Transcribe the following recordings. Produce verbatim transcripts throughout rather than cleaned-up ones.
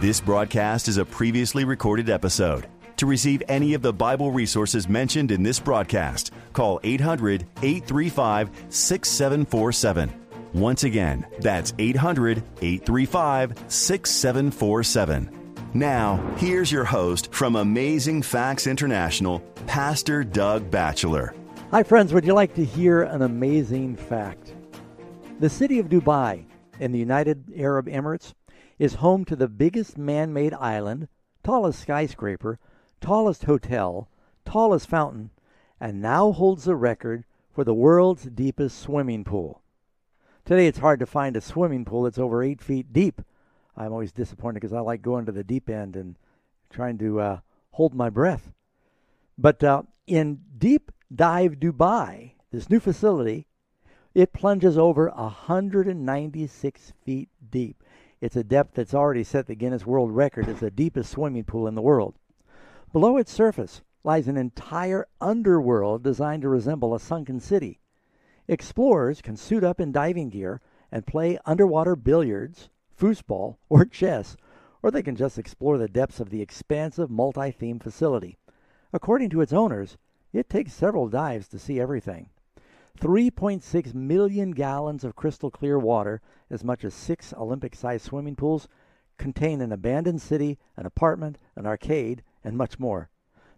This broadcast is a previously recorded episode. To receive any of the Bible resources mentioned in this broadcast, call eight hundred, eight three five, six seven four seven. Once again, that's eight hundred, eight three five, six seven four seven. Now, here's your host from Amazing Facts International, Pastor Doug Batchelor. Hi friends, would you like to hear an amazing fact? The city of Dubai in the United Arab Emirates is home to the biggest man-made island, tallest skyscraper, tallest hotel, tallest fountain, and now holds the record for the world's deepest swimming pool. Today it's hard to find a swimming pool that's over eight feet deep. I'm always disappointed because I like going to the deep end and trying to uh, hold my breath. But uh, in Deep Dive Dubai, this new facility, it plunges over one hundred ninety-six feet deep. It's a depth that's already set the Guinness World Record as the deepest swimming pool in the world. Below its surface lies an entire underworld designed to resemble a sunken city. Explorers can suit up in diving gear and play underwater billiards, foosball, or chess, or they can just explore the depths of the expansive multi-themed facility. According to its owners, it takes several dives to see everything. three point six million gallons of crystal clear water, as much as six Olympic-sized swimming pools, contain an abandoned city, an apartment, an arcade, and much more.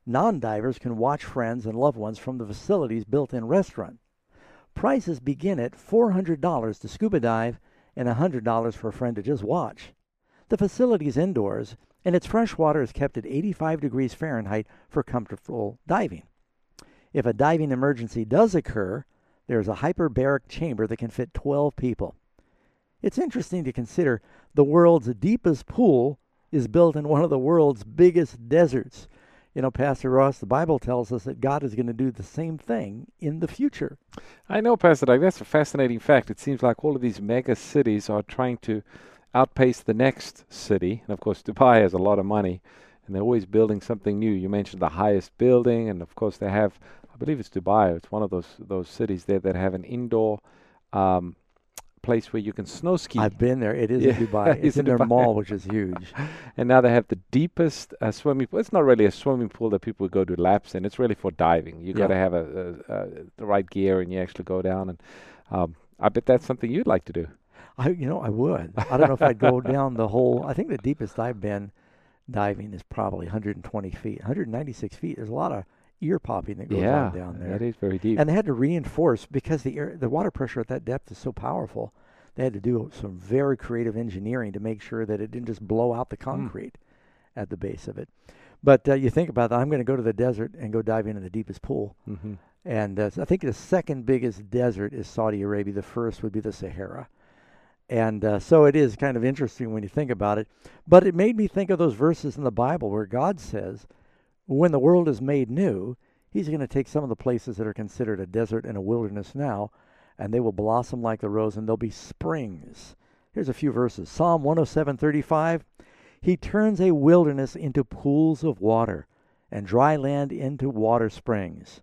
Non-divers can watch friends and loved ones from the facility's built-in restaurant. Prices begin at four hundred dollars to scuba dive and one hundred dollars for a friend to just watch. The facility is indoors, and its fresh water is kept at eighty-five degrees Fahrenheit for comfortable diving. If a diving emergency does occur, there is a hyperbaric chamber that can fit twelve people. It's interesting to consider the world's deepest pool is built in one of the world's biggest deserts. You know, Pastor Ross, the Bible tells us that God is going to do the same thing in the future. I know, Pastor Doug, that's a fascinating fact. It seems like all of these mega cities are trying to outpace the next city. And, of course, Dubai has a lot of money, and they're always building something new. You mentioned the highest building, and, of course, they have, I believe it's Dubai. It's one of those those cities there that have an indoor um place where you can snow ski. I've been there. It is yeah. in Dubai. It's in Dubai. Their mall, which is huge. And now they have the deepest uh, swimming pool. It's not really a swimming pool that people go to laps in. It's really for diving. You yeah. got to have a, a, a, the right gear, and you actually go down. And um, I bet that's something you'd like to do. I, you know, I would. I don't know if I'd go down the whole. I think the deepest I've been diving is probably one hundred twenty feet, one hundred ninety-six feet. There's a lot of ear popping that goes yeah, on down there. That is very deep. And they had to reinforce because the air, the water pressure at that depth is so powerful. They had to do some very creative engineering to make sure that it didn't just blow out the concrete mm. at the base of it. But uh, you think about that. I'm going to go to the desert and go dive into the deepest pool. Mm-hmm. And uh, I think the second biggest desert is Saudi Arabia. The first would be the Sahara. And uh, so it is kind of interesting when you think about it. But it made me think of those verses in the Bible where God says, when the world is made new, he's going to take some of the places that are considered a desert and a wilderness now, and they will blossom like the rose, and there'll be springs. Here's a few verses. Psalm one oh seven, thirty-five. He turns a wilderness into pools of water, and dry land into water springs.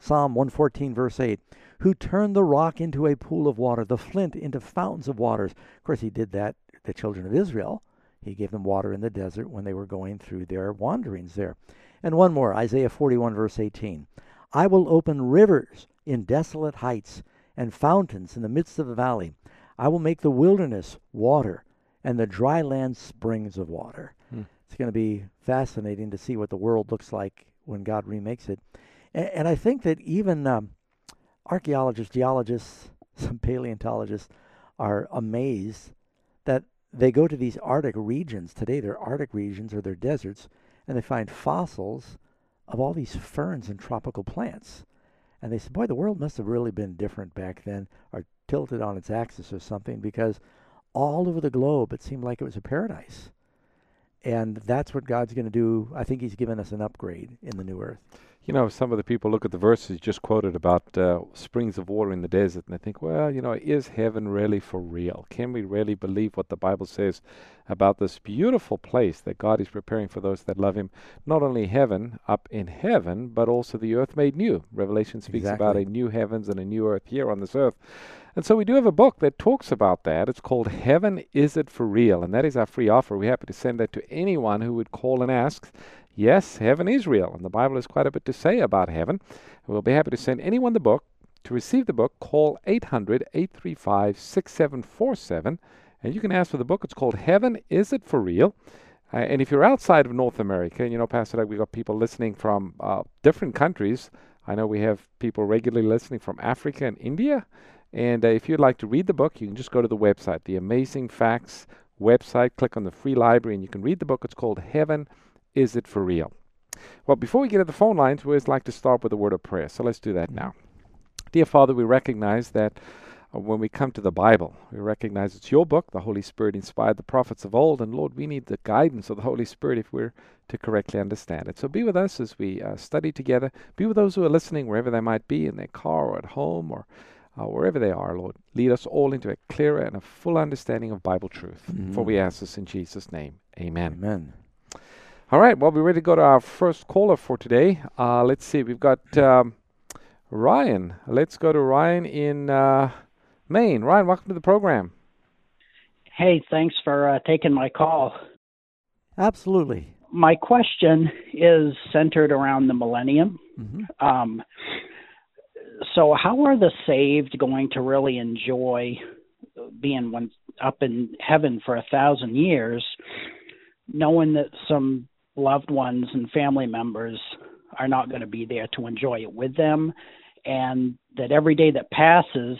Psalm one fourteen, verse eight. Who turned the rock into a pool of water, the flint into fountains of waters. Of course, he did that to the children of Israel. He gave them water in the desert when they were going through their wanderings there. And one more, Isaiah forty-one, verse eighteen. I will open rivers in desolate heights and fountains in the midst of the valley. I will make the wilderness water and the dry land springs of water. Hmm. It's going to be fascinating to see what the world looks like when God remakes it. And, and I think that even um, archaeologists, geologists, some paleontologists are amazed that they go to these Arctic regions. Today they're Arctic regions or they're deserts, and they find fossils of all these ferns and tropical plants. And they said, boy, the world must have really been different back then, or tilted on its axis or something, because all over the globe it seemed like it was a paradise. And that's what God's going to do. I think he's given us an upgrade in the new earth. You know, some of the people look at the verses you just quoted about uh, springs of water in the desert, and they think, well, you know, is heaven really for real? Can we really believe what the Bible says about this beautiful place that God is preparing for those that love him? Not only heaven up in heaven, but also the earth made new. Revelation speaks exactly. about a new heavens and a new earth here on this earth. And so we do have a book that talks about that. It's called Heaven, Is It For Real? And that is our free offer. We're happy to send that to anyone who would call and ask. Yes, heaven is real. And the Bible has quite a bit to say about heaven. We'll be happy to send anyone the book. To receive the book, call eight hundred, eight three five, six seven four seven. And you can ask for the book. It's called Heaven, Is It For Real? Uh, and if you're outside of North America, and you know, Pastor Doug, we've got people listening from uh, different countries. I know we have people regularly listening from Africa and India. And uh, if you'd like to read the book, you can just go to the website, the Amazing Facts website. Click on the free library, and you can read the book. It's called Heaven, Is It For Real? Well, before we get to the phone lines, we always like to start with a word of prayer. So let's do that now. Dear Father, we recognize that uh, when we come to the Bible, we recognize it's your book. The Holy Spirit inspired the prophets of old. And Lord, we need the guidance of the Holy Spirit if we're to correctly understand it. So be with us as we uh, study together. Be with those who are listening, wherever they might be, in their car or at home or Uh, wherever they are, Lord, lead us all into a clearer and a full understanding of Bible truth. Mm-hmm. For we ask this in Jesus' name. Amen. Amen. All right. Well, we're ready to go to our first caller for today. Uh, let's see. We've got um, Ryan. Let's go to Ryan in uh, Maine. Ryan, welcome to the program. Hey, thanks for uh, taking my call. Absolutely. My question is centered around the millennium. Mm-hmm. Um So how are the saved going to really enjoy being one, up in heaven for a thousand years, knowing that some loved ones and family members are not going to be there to enjoy it with them, and that every day that passes,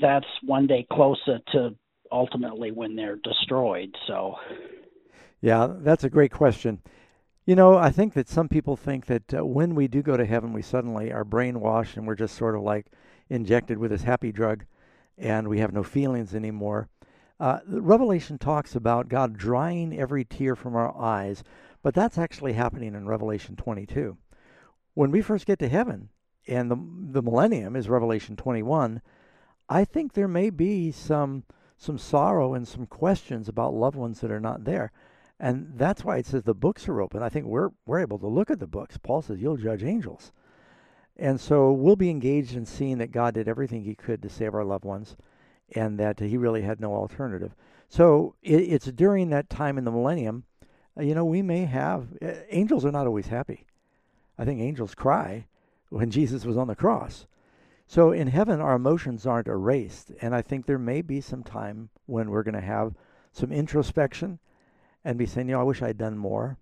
that's one day closer to ultimately when they're destroyed? So, yeah, that's a great question. You know, I think that some people think that uh, when we do go to heaven, we suddenly are brainwashed and we're just sort of like injected with this happy drug and we have no feelings anymore. Uh, Revelation talks about God drying every tear from our eyes, but that's actually happening in Revelation twenty-two. When we first get to heaven, and the, the millennium is Revelation twenty-one, I think there may be some some sorrow and some questions about loved ones that are not there. And that's why it says the books are open. I think we're we're able to look at the books. Paul says you'll judge angels. And so we'll be engaged in seeing that God did everything he could to save our loved ones and that he really had no alternative. So it, it's during that time in the millennium, uh, you know, we may have, uh, angels are not always happy. I think angels cry when Jesus was on the cross. So in heaven, our emotions aren't erased. And I think there may be some time when we're going to have some introspection and be saying, you know, I wish I had done more,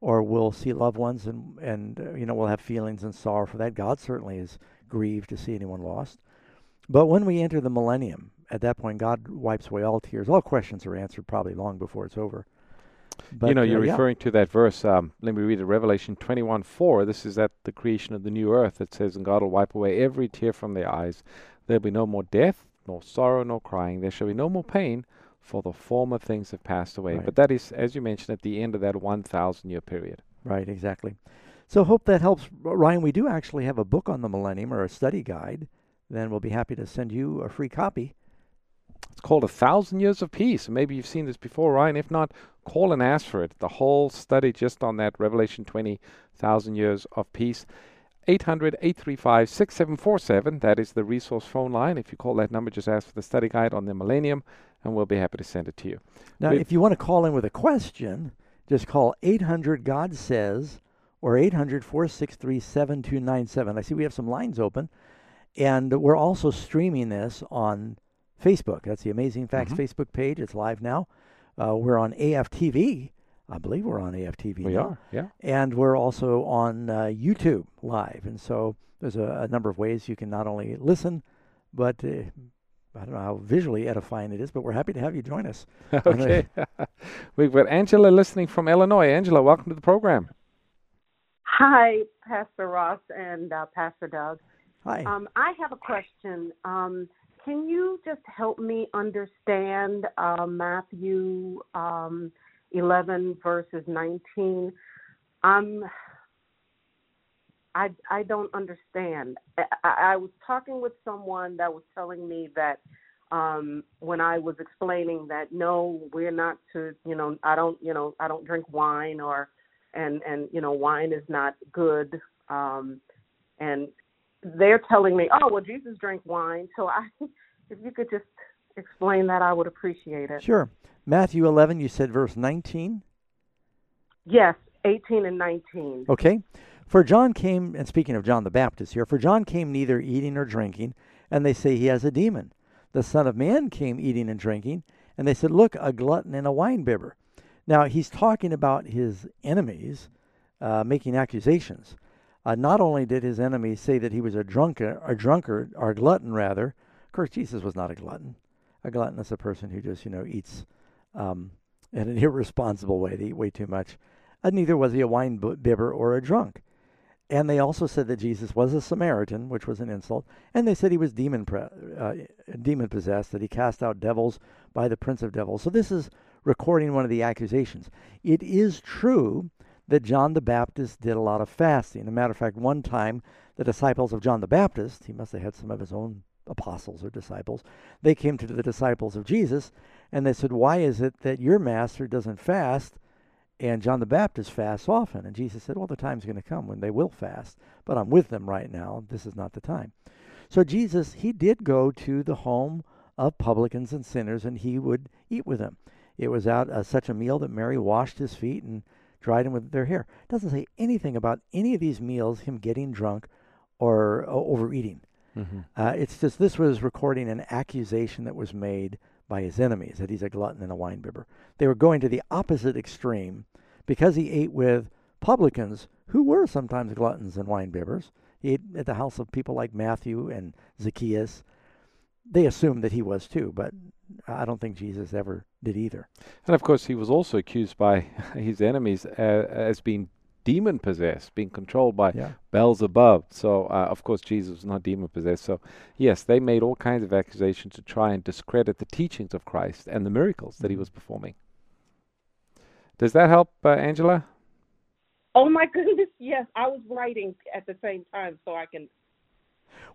or we'll see loved ones and, and uh, you know, we'll have feelings and sorrow for that. God certainly is grieved to see anyone lost. But when we enter the millennium, at that point, God wipes away all tears. All questions are answered probably long before it's over. But, you know, you're uh, yeah. referring to that verse. Um, let me read it, Revelation twenty-one four. This is at the creation of the new earth. It says, and God will wipe away every tear from their eyes. There'll be no more death, nor sorrow, nor crying. There shall be no more pain, for the former things have passed away. Right. But that is, as you mentioned, at the end of that one thousand year period. Right, exactly. So hope that helps. Ryan, we do actually have a book on the millennium or a study guide. Then we'll be happy to send you a free copy. It's called A Thousand Years of Peace. Maybe you've seen this before, Ryan. If not, call and ask for it. The whole study just on that Revelation twenty, Thousand Years of Peace. eight hundred, eight three five, six seven four seven. That is the resource phone line. If you call that number, just ask for the study guide on the millennium, and we'll be happy to send it to you. Now, We've if you want to call in with a question, just call eight hundred, God Says or eight hundred, four six three, seven two nine seven. I see we have some lines open, and we're also streaming this on Facebook. That's the Amazing Facts mm-hmm. Facebook page. It's live now. Uh, we're on A F T V. I believe we're on A F T V. We now. are, yeah. And we're also on uh, YouTube live. And so there's a, a number of ways you can not only listen, but uh, I don't know how visually edifying it is, but we're happy to have you join us. Okay. We've got Angela listening from Illinois. Angela, welcome to the program. Hi, Pastor Ross and uh, Pastor Doug. Hi. Um, I have a question. Um, can you just help me understand uh, Matthew... Um, eleven, verses nineteen. I'm, I, I don't understand. I, I was talking with someone that was telling me that um, when I was explaining that, no, we're not to, you know, I don't, you know, I don't drink wine or, and, and you know, wine is not good. Um, and they're telling me, oh, well, Jesus drank wine. So I, if you could just explain that, I would appreciate it. Sure. Matthew eleven, you said verse nineteen? Yes, eighteen and nineteen. Okay. For John came, and speaking of John the Baptist here, for John came neither eating nor drinking, and they say he has a demon. The Son of Man came eating and drinking, and they said, look, a glutton and a winebibber. Now, he's talking about his enemies uh, making accusations. Uh, not only did his enemies say that he was a drunkard, a drunkard, or a glutton, rather. Of course, Jesus was not a glutton. A glutton is a person who just, you know, eats um, in an irresponsible way. They eat way too much. And neither was he a winebibber or a drunk. And they also said that Jesus was a Samaritan, which was an insult. And they said he was demon pre- uh, demon possessed, that he cast out devils by the prince of devils. So this is recording one of the accusations. It is true that John the Baptist did a lot of fasting. As a matter of fact, one time, the disciples of John the Baptist, he must have had some of his own apostles or disciples, they came to the disciples of Jesus, and they said, why is it that your master doesn't fast? And John the Baptist fasts often. And Jesus said, well, the time's going to come when they will fast, but I'm with them right now. This is not the time. So Jesus, he did go to the home of publicans and sinners, and he would eat with them. It was at uh, such a meal that Mary washed his feet and dried him with their hair. It doesn't say anything about any of these meals, him getting drunk or uh, overeating. Mm-hmm. Uh, it's just this was recording an accusation that was made by his enemies, that he's a glutton and a winebibber. They were going to the opposite extreme because he ate with publicans who were sometimes gluttons and winebibbers. He ate at the house of people like Matthew and Zacchaeus. They assumed that he was too, but I don't think Jesus ever did either. And of course, he was also accused by his enemies uh, as being demon possessed, being controlled by yeah. Beelzebub. So, uh, of course, Jesus was not demon possessed. So, yes, they made all kinds of accusations to try and discredit the teachings of Christ and the miracles that he was performing. Does that help, uh, Angela? Oh, my goodness, yes. I was writing at the same time, so I can.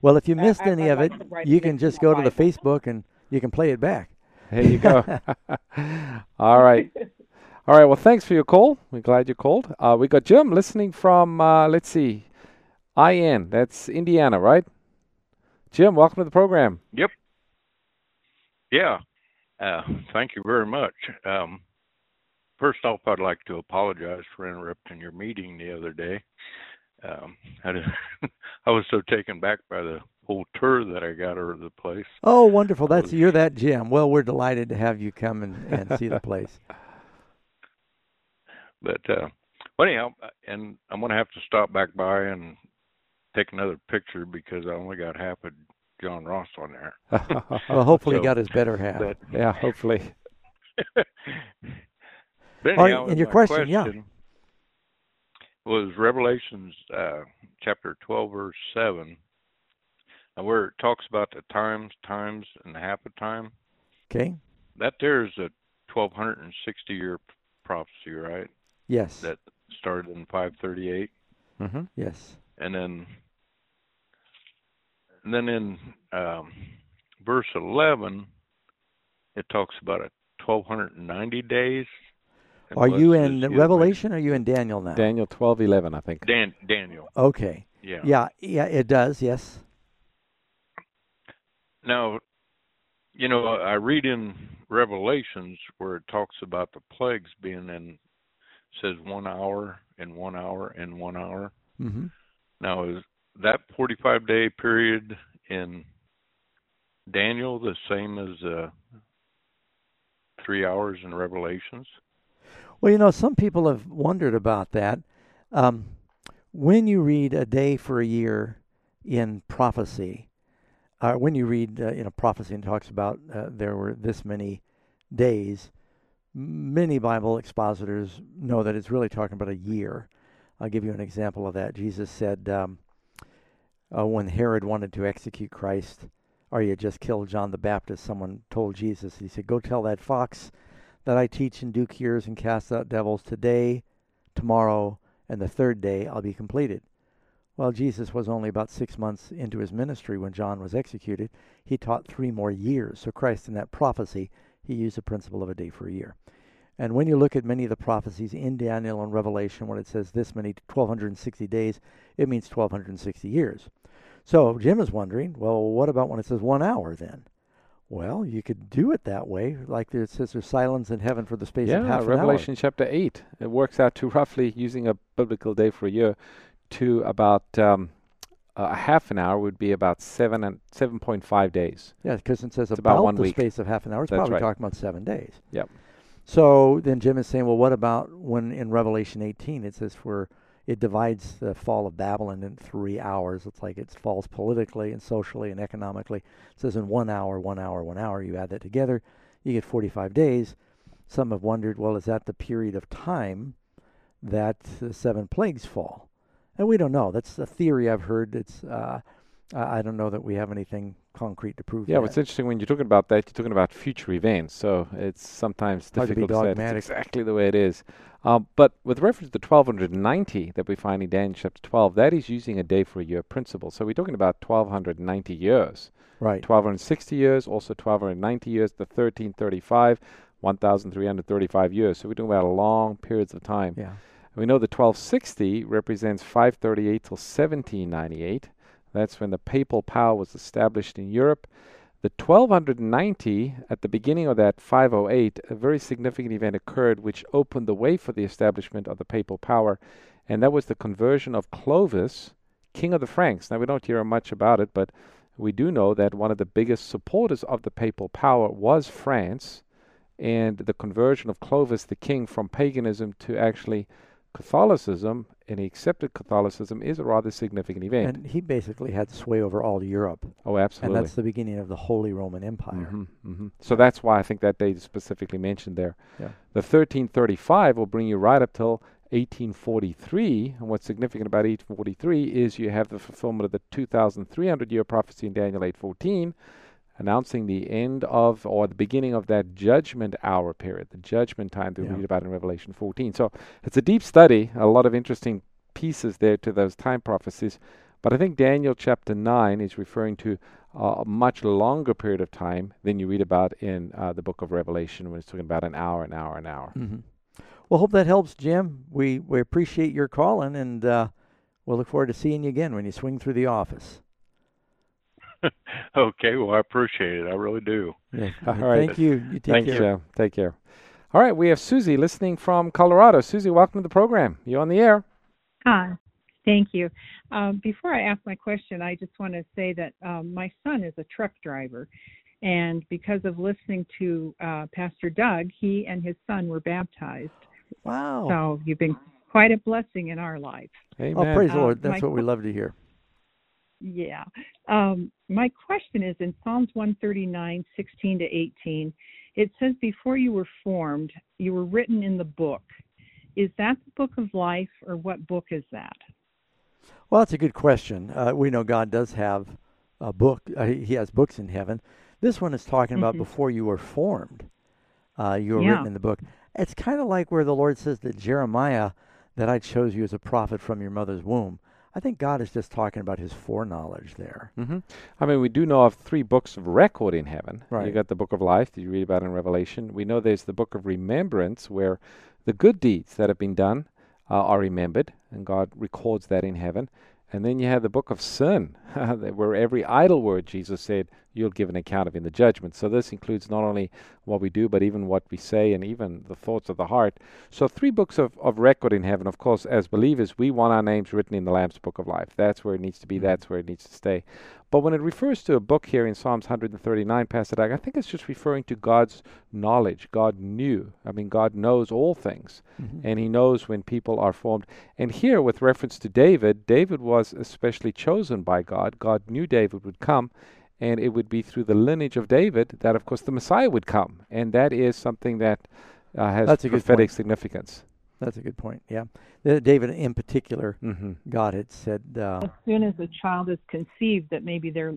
Well, if you missed I, any I, I of like it, you can just go to the Facebook and you can play it back. There you go. All right. All right, well, thanks for your call. We're glad you called. Uh, we got Jim listening from, uh, let's see, I N. That's Indiana, right? Jim, welcome to the program. Yep. Yeah, uh, thank you very much. Um, first off, I'd like to apologize for interrupting your meeting the other day. Um, I, did, I was so taken back by the whole tour that I got over the place. Oh, wonderful. That's was, You're that Jim. Well, we're delighted to have you come and, and see the place. But uh, well, anyhow, and I'm going to have to stop back by and take another picture because I only got half of John Ross on there. Well, hopefully so, he got his better half. But, yeah, hopefully. But anyhow, right, and your question, question, yeah. was Revelations uh, chapter twelve, verse seven, where it talks about the times, times, and half a time. Okay. That there is a twelve sixty year prophecy, right? Yes. That started in five thirty-eight. Mm-hmm. Yes. And then, and then in um, verse eleven, it talks about a twelve ninety days. Are you in Revelation or are you in Daniel now? Daniel twelve eleven, I think. Dan, Daniel. Okay. Yeah. Yeah. Yeah. It does. Yes. Now, you know, I read in Revelations where it talks about the plagues being in. Says one hour and one hour and one hour. Mm-hmm. Now, is that forty-five day period in Daniel the same as uh, three hours in Revelations? Well, you know, some people have wondered about that. Um, when you read a day for a year in prophecy, uh, when you read uh, you know, prophecy and talks about uh, there were this many days, many Bible expositors know that it's really talking about a year. I'll give you an example of that. Jesus said um, uh, when Herod wanted to execute Christ, or he had just killed John the Baptist, someone told Jesus, he said, go tell that fox that I teach and do cures and cast out devils today, tomorrow, and the third day I'll be completed. Well, Jesus was only about six months into his ministry when John was executed. He taught three more years. So Christ, in that prophecy, he used the principle of a day for a year. And when you look at many of the prophecies in Daniel and Revelation, when it says this many, twelve sixty days, it means twelve sixty years. So Jim is wondering, well, what about when it says one hour then? Well, you could do it that way, like it says there's silence in heaven for the space yeah, of half an hour. Yeah, Revelation chapter eight. It works out to roughly, using a biblical day for a year, to about um, a half an hour would be about seven and seven point five days. Yeah, because it says it's about, about one the week. Space of half an hour. It's That's probably right. talking about seven days. Yep. So then Jim is saying, well, what about when in Revelation eighteen it says for it divides the fall of Babylon in three hours. It's like it falls politically and socially and economically. It says in one hour, one hour, one hour. You add that together, you get forty-five days. Some have wondered, well, is that the period of time that the seven plagues fall? And we don't know. That's a theory I've heard. It's uh, I don't know that we have anything concrete to prove. Yeah, what's well, interesting when you're talking about that, you're talking about future events. So it's sometimes Hard difficult to, to say it's exactly the way it is. Um, but with reference to the twelve ninety that we find in Daniel chapter twelve, that is using a day for a year principle. So we're talking about twelve ninety years. Right. twelve sixty years, also twelve ninety years, the thirteen thirty-five, one thousand three hundred thirty-five years. So we're talking about long periods of time. Yeah. And we know the twelve sixty represents five thirty-eight till seventeen ninety-eight. That's when the papal power was established in Europe. The twelve ninety, at the beginning of that five oh eight, a very significant event occurred which opened the way for the establishment of the papal power, and that was the conversion of Clovis, king of the Franks. Now, we don't hear much about it, but we do know that one of the biggest supporters of the papal power was France, and the conversion of Clovis, the king, from paganism to actually Catholicism, and he accepted Catholicism, is a rather significant event. And he basically had sway over all Europe. Oh, absolutely. And that's the beginning of the Holy Roman Empire. Mm-hmm, mm-hmm. So that's why I think that date is specifically mentioned there. Yeah. The thirteen thirty-five will bring you right up till eighteen forty-three, and what's significant about eighteen forty-three is you have the fulfillment of the two thousand three hundred year prophecy in Daniel eight fourteen, announcing the end of, or the beginning of, that judgment hour period, the judgment time that yeah. we read about in Revelation fourteen. So it's a deep study, a lot of interesting pieces there to those time prophecies. But I think Daniel chapter nine is referring to uh, a much longer period of time than you read about in uh, the book of Revelation, when it's talking about an hour, an hour, an hour. Mm-hmm. Well, hope that helps, Jim. We, we appreciate your calling, and uh, we'll look forward to seeing you again when you swing through the office. Okay, well, I appreciate it. I really do. Yeah. All right. Thank you. You take Thank care. You. Take care. All right, we have Susie listening from Colorado. Susie, welcome to the program. You're on the air. Hi. Thank you. Um, before I ask my question, I just want to say that um, my son is a truck driver, and because of listening to uh, Pastor Doug, he and his son were baptized. Wow. So you've been quite a blessing in our life. Amen. Oh, praise um, the Lord. That's what we love to hear. Yeah. Um, my question is, in Psalms one thirty-nine, sixteen to eighteen, it says, before you were formed, you were written in the book. Is that the book of life, or what book is that? Well, that's a good question. Uh, we know God does have a book. Uh, he has books in heaven. This one is talking mm-hmm. about before you were formed, uh, you were yeah. written in the book. It's kind of like where the Lord says to Jeremiah that I chose you as a prophet from your mother's womb. I think God is just talking about his foreknowledge there. Mm-hmm. I mean, we do know of three books of record in heaven. Right. You got the book of life that you read about in Revelation. We know there's the book of remembrance, where the good deeds that have been done uh, are remembered, and God records that in heaven. And then you have the book of sin, where every idle word, Jesus said, you'll give an account of in the judgment. So this includes not only what we do, but even what we say, and even the thoughts of the heart. So three books of, of record in heaven. Of course, as believers, we want our names written in the Lamb's book of life. That's where it needs to be. That's where it needs to stay. But when it refers to a book here in Psalms one thirty-nine, Pastor Doug, I think it's just referring to God's knowledge. God knew. I mean, God knows all things, mm-hmm. and he knows when people are formed. And here, with reference to David, David was especially chosen by God. God knew David would come, and it would be through the lineage of David that, of course, the Messiah would come. And that is something that uh, has That's prophetic significance. That's a good point, yeah. David in particular, mm-hmm. God had said... Uh, as soon as a child is conceived, that maybe their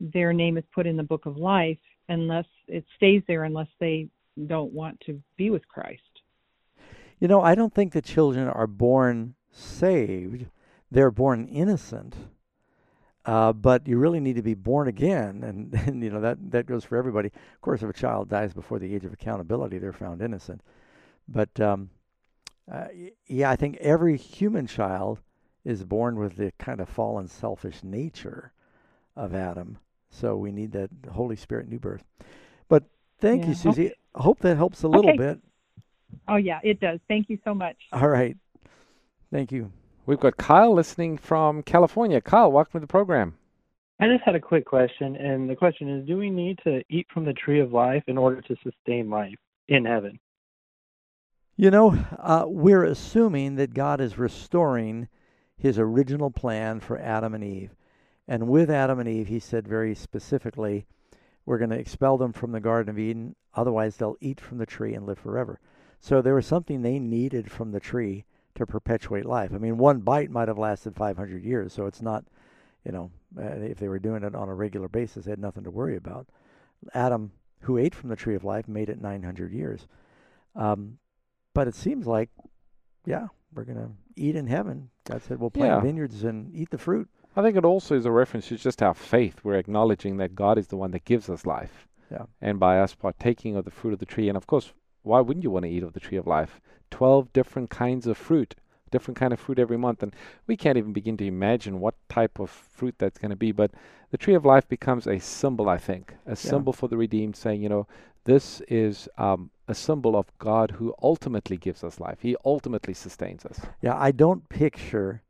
their name is put in the book of life, unless it stays there, unless they don't want to be with Christ. You know, I don't think the children are born saved. They're born innocent. Uh, but you really need to be born again. And, and you know, that, that goes for everybody. Of course, if a child dies before the age of accountability, they're found innocent. But, um, uh, yeah, I think every human child is born with the kind of fallen, selfish nature of Adam. So we need that Holy Spirit new birth. But thank yeah, you, Susie. Okay. I hope that helps a little okay. bit. Oh, yeah, it does. Thank you so much. All right. Thank you. We've got Kyle listening from California. Kyle, welcome to the program. I just had a quick question, and the question is, do we need to eat from the tree of life in order to sustain life in heaven? You know, uh, we're assuming that God is restoring his original plan for Adam and Eve. And with Adam and Eve, he said very specifically, we're going to expel them from the Garden of Eden, otherwise they'll eat from the tree and live forever. So there was something they needed from the tree to perpetuate life. I mean, one bite might have lasted five hundred years, so it's not, you know, if they were doing it on a regular basis, they had nothing to worry about. Adam, who ate from the tree of life, made it nine hundred years. Um, but it seems like, yeah, we're going to eat in heaven. God said, we'll plant yeah. vineyards and eat the fruit. I think it also is a reference to just our faith. We're acknowledging that God is the one that gives us life. Yeah. And by us partaking of the fruit of the tree, and of course, why wouldn't you want to eat of the tree of life? Twelve different kinds of fruit, different kind of fruit every month. And we can't even begin to imagine what type of fruit that's going to be. But the tree of life becomes a symbol, I think, a yeah. symbol for the redeemed, saying, you know, this is um, a symbol of God who ultimately gives us life. He ultimately sustains us. Yeah, I don't picture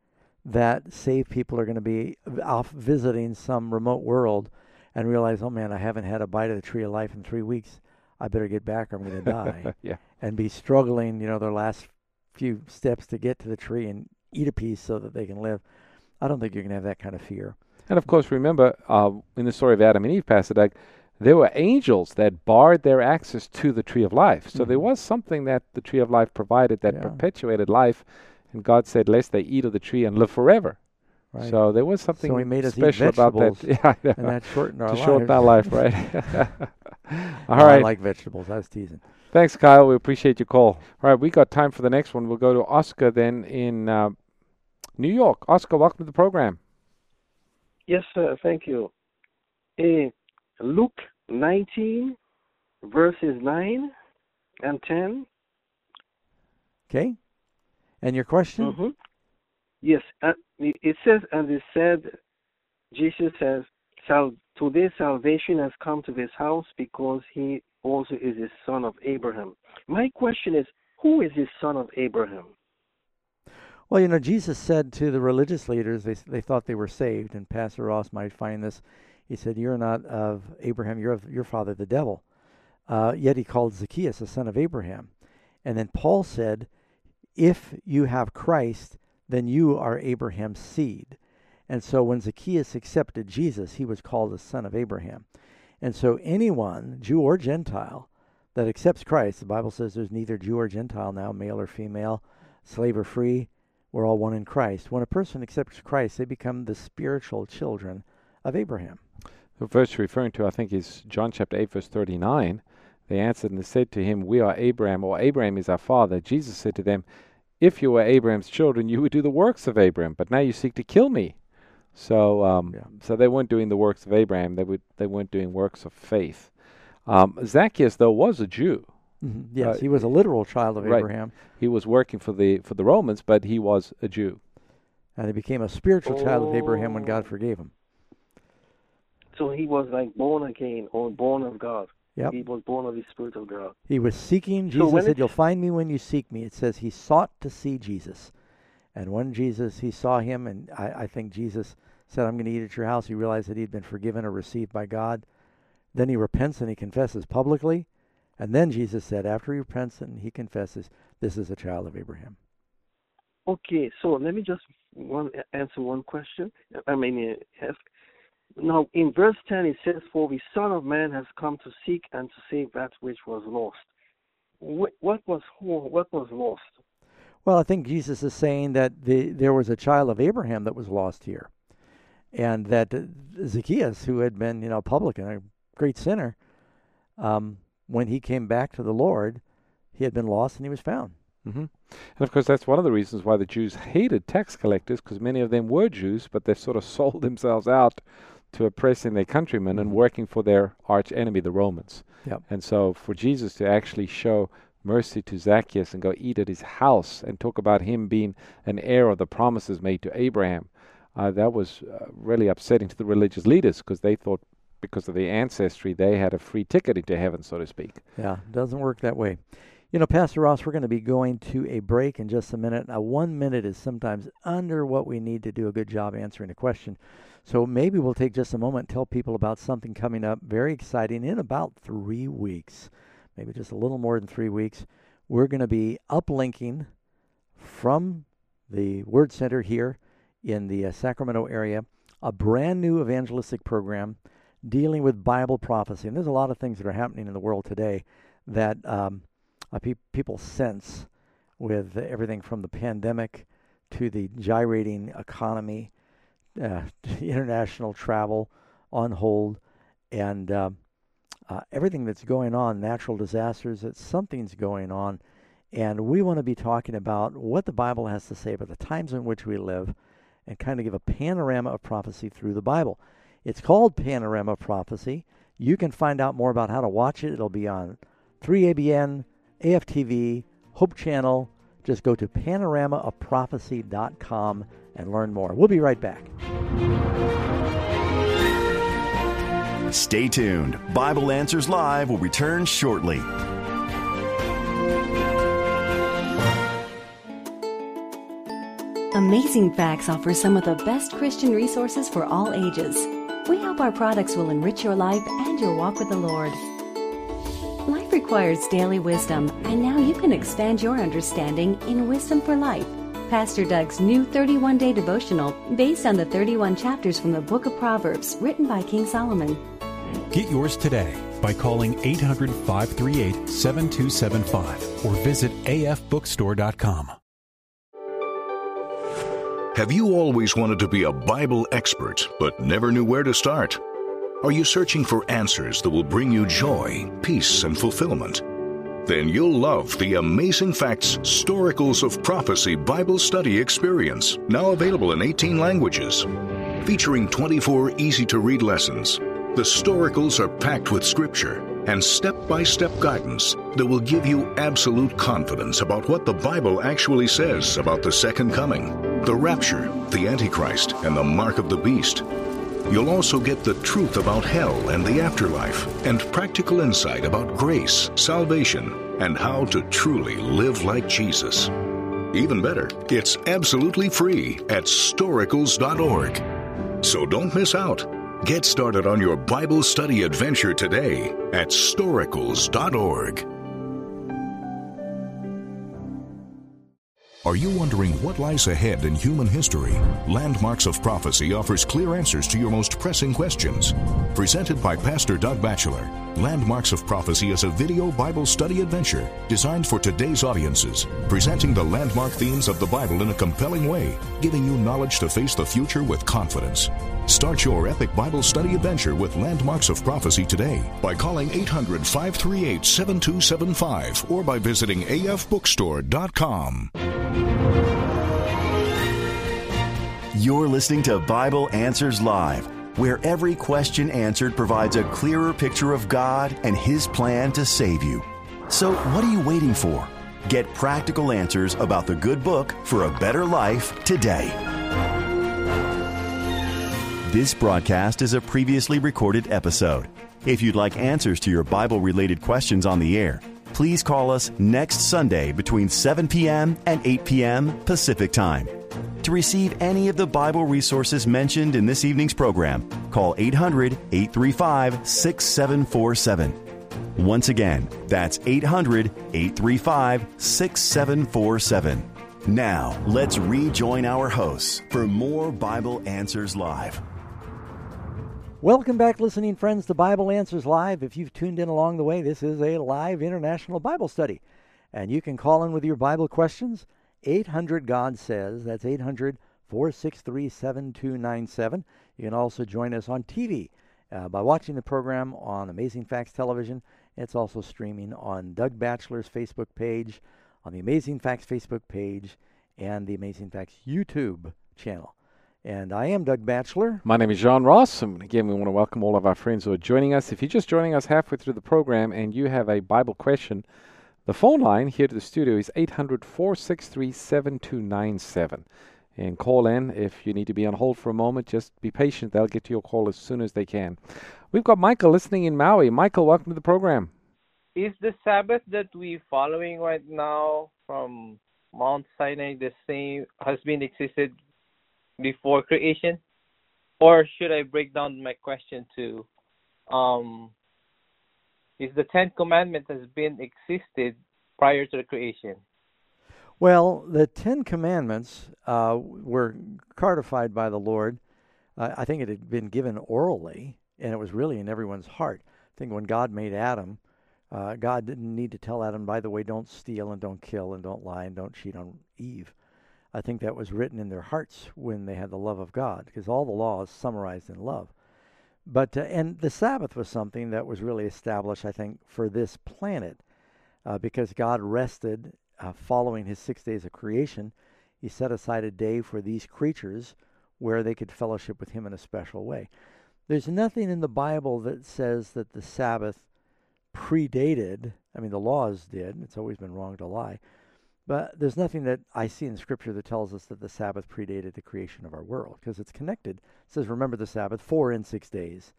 that saved people are going to be off visiting some remote world and realize, oh, man, I haven't had a bite of the tree of life in three weeks. I better get back or I'm going to die, yeah. and be struggling, you know, their last few steps to get to the tree and eat a piece so that they can live. I don't think you're going to have that kind of fear. And, of course, remember, uh, in the story of Adam and Eve, Pastor Doug, there were angels that barred their access to the tree of life. So mm-hmm. there was something that the tree of life provided that yeah. perpetuated life, and God said, lest they eat of the tree and live forever. Right. So there was something so he made us special eat about that. Yeah, I know. And that shortened our life. To shorten our life, right? All no, right. I like vegetables. I was teasing. Thanks, Kyle. We appreciate your call. All right, we got time for the next one. We'll go to Oscar then in uh, New York. Oscar, welcome to the program. Yes, sir. Thank you. In Luke nineteen, verses nine and ten. Okay. And your question? Mm-hmm. Yes, uh, it says, and they said, Jesus says, Sal- today salvation has come to this house because he also is a son of Abraham. My question is, who is his son of Abraham? Well, you know, Jesus said to the religious leaders, they, they thought they were saved, and Pastor Ross might find this. He said, you're not of Abraham, you're of your father, the devil. Uh, yet he called Zacchaeus a son of Abraham. And then Paul said, if you have Christ, then you are Abraham's seed. And so when Zacchaeus accepted Jesus, he was called the son of Abraham. And so anyone, Jew or Gentile, that accepts Christ, the Bible says there's neither Jew or Gentile now, male or female, slave or free, we're all one in Christ. When a person accepts Christ, they become the spiritual children of Abraham. The verse you're referring to, I think, is John chapter eight, verse thirty-nine. They answered and said to him, we are Abraham, or Abraham is our father. Jesus said to them, if you were Abraham's children, you would do the works of Abraham, but now you seek to kill me. So um, yeah. so they weren't doing the works of Abraham. They would they weren't doing works of faith. Um, Zacchaeus, though, was a Jew. Mm-hmm. Yes, uh, he was a literal child of right. Abraham. He was working for the for the Romans, but he was a Jew. And he became a spiritual oh. child of Abraham when God forgave him. So he was like born again or born of God. Yep. He was born of the Spirit of God. He was seeking Jesus. So said, you'll find me when you seek me. It says he sought to see Jesus. And when Jesus, he saw him, and I, I think Jesus said, I'm going to eat at your house. He realized that he'd been forgiven or received by God. Then he repents and he confesses publicly. And then Jesus said, after he repents and he confesses, this is a child of Abraham. Okay, so let me just one, answer one question. I mean, uh, now, in verse ten, it says, for the Son of Man has come to seek and to save that which was lost. Wh- what was what was lost? Well, I think Jesus is saying that the, there was a child of Abraham that was lost here. And that Zacchaeus, who had been, you know, a publican, a great sinner, um, when he came back to the Lord, he had been lost and he was found. Mm-hmm. And of course, that's one of the reasons why the Jews hated tax collectors, because many of them were Jews, but they've sort of sold themselves out to oppressing their countrymen and working for their arch enemy, the Romans. Yep. And so for Jesus to actually show mercy to Zacchaeus and go eat at his house and talk about him being an heir of the promises made to Abraham, uh, that was uh, really upsetting to the religious leaders, because they thought because of the ancestry, they had a free ticket into heaven, so to speak. Yeah, doesn't work that way. You know, Pastor Ross, we're going to be going to a break in just a minute. Now, one minute is sometimes under what we need to do a good job answering a question. So maybe we'll take just a moment and tell people about something coming up very exciting in about three weeks, maybe just a little more than three weeks. We're going to be uplinking from the Word Center here in the uh, Sacramento area a brand new evangelistic program dealing with Bible prophecy. And there's a lot of things that are happening in the world today that um, Uh, pe people sense, with everything from the pandemic to the gyrating economy, uh, international travel on hold, and uh, uh, everything that's going on, natural disasters, that something's going on. And we want to be talking about what the Bible has to say about the times in which we live and kind of give a panorama of prophecy through the Bible. It's called Panorama of Prophecy. You can find out more about how to watch it. It'll be on three A B N, A F T V, Hope Channel. Just go to panorama of prophecy dot com and learn more. We'll be right back. Stay tuned. Bible Answers Live will return shortly. Amazing Facts offers some of the best Christian resources for all ages. We hope our products will enrich your life and your walk with the Lord. Life requires daily wisdom, and now you can expand your understanding in Wisdom for Life, Pastor Doug's new thirty-one day devotional based on the thirty-one chapters from the Book of Proverbs, written by King Solomon. Get yours today by calling eight hundred, five three eight, seven two seven five or visit A F bookstore dot com. Have you always wanted to be a Bible expert but never knew where to start? Are you searching for answers that will bring you joy, peace, and fulfillment? Then you'll love the Amazing Facts Storicals of Prophecy Bible Study Experience, now available in eighteen languages. Featuring twenty-four easy-to-read lessons, the Storicals are packed with scripture and step-by-step guidance that will give you absolute confidence about what the Bible actually says about the Second Coming, the Rapture, the Antichrist, and the Mark of the Beast. You'll also get the truth about hell and the afterlife, and practical insight about grace, salvation, and how to truly live like Jesus. Even better, it's absolutely free at storicals dot org. So don't miss out. Get started on your Bible study adventure today at storicals dot org. Are you wondering what lies ahead in human history? Landmarks of Prophecy offers clear answers to your most pressing questions. Presented by Pastor Doug Batchelor, Landmarks of Prophecy is a video Bible study adventure designed for today's audiences, presenting the landmark themes of the Bible in a compelling way, giving you knowledge to face the future with confidence. Start your epic Bible study adventure with Landmarks of Prophecy today by calling eight hundred, five three eight, seven two seven five or by visiting A F bookstore dot com. You're listening to Bible Answers Live, where every question answered provides a clearer picture of God and His plan to save you. So what are you waiting for? Get practical answers about the good book for a better life today. This broadcast is a previously recorded episode. If you'd like answers to your Bible-related questions on the air, please call us next Sunday between seven P M and eight P M Pacific Time. To receive any of the Bible resources mentioned in this evening's program, call eight hundred, eight three five, six seven four seven. Once again, that's eight hundred, eight three five, six seven four seven. Now, let's rejoin our hosts for more Bible Answers Live. Welcome back, listening friends, to Bible Answers Live. If you've tuned in along the way, this is a live international Bible study. And you can call in with your Bible questions, eight hundred God Says. That's eight hundred, four six three, seven two nine seven. You can also join us on T V uh, by watching the program on Amazing Facts Television It's also streaming on Doug Batchelor's Facebook page, on the Amazing Facts Facebook page, and the Amazing Facts YouTube channel. And I am Doug Batchelor. My name is John Ross, and again, we want to welcome all of our friends who are joining us. If you're just joining us halfway through the program and you have a Bible question, the phone line here to the studio is eight hundred, four six three, seven two nine seven. And call in. If you need to be on hold for a moment, just be patient. They'll get to your call as soon as they can. We've got Michael listening in Maui. Michael, welcome to the program. Is the Sabbath that we're following right now from Mount Sinai the same, has been existed before creation? Or should I break down my question to um is the Ten Commandments has been existed prior to the creation? Well, the Ten Commandments uh were codified by the Lord. uh, I think it had been given orally, and it was really in everyone's heart. I think when God made Adam, uh God didn't need to tell Adam, by the way, don't steal and don't kill and don't lie and don't cheat on Eve. I think that was written in their hearts when they had the love of God, because all the law is summarized in love. But uh, and the Sabbath was something that was really established, I think, for this planet, uh, because God rested uh, following his six days of creation. He set aside a day for these creatures where they could fellowship with him in a special way. There's nothing in the Bible that says that the Sabbath predated. I mean, the laws did. It's always been wrong to lie. But there's nothing that I see in Scripture that tells us that the Sabbath predated the creation of our world, because it's connected. It says, remember the Sabbath, four in six days.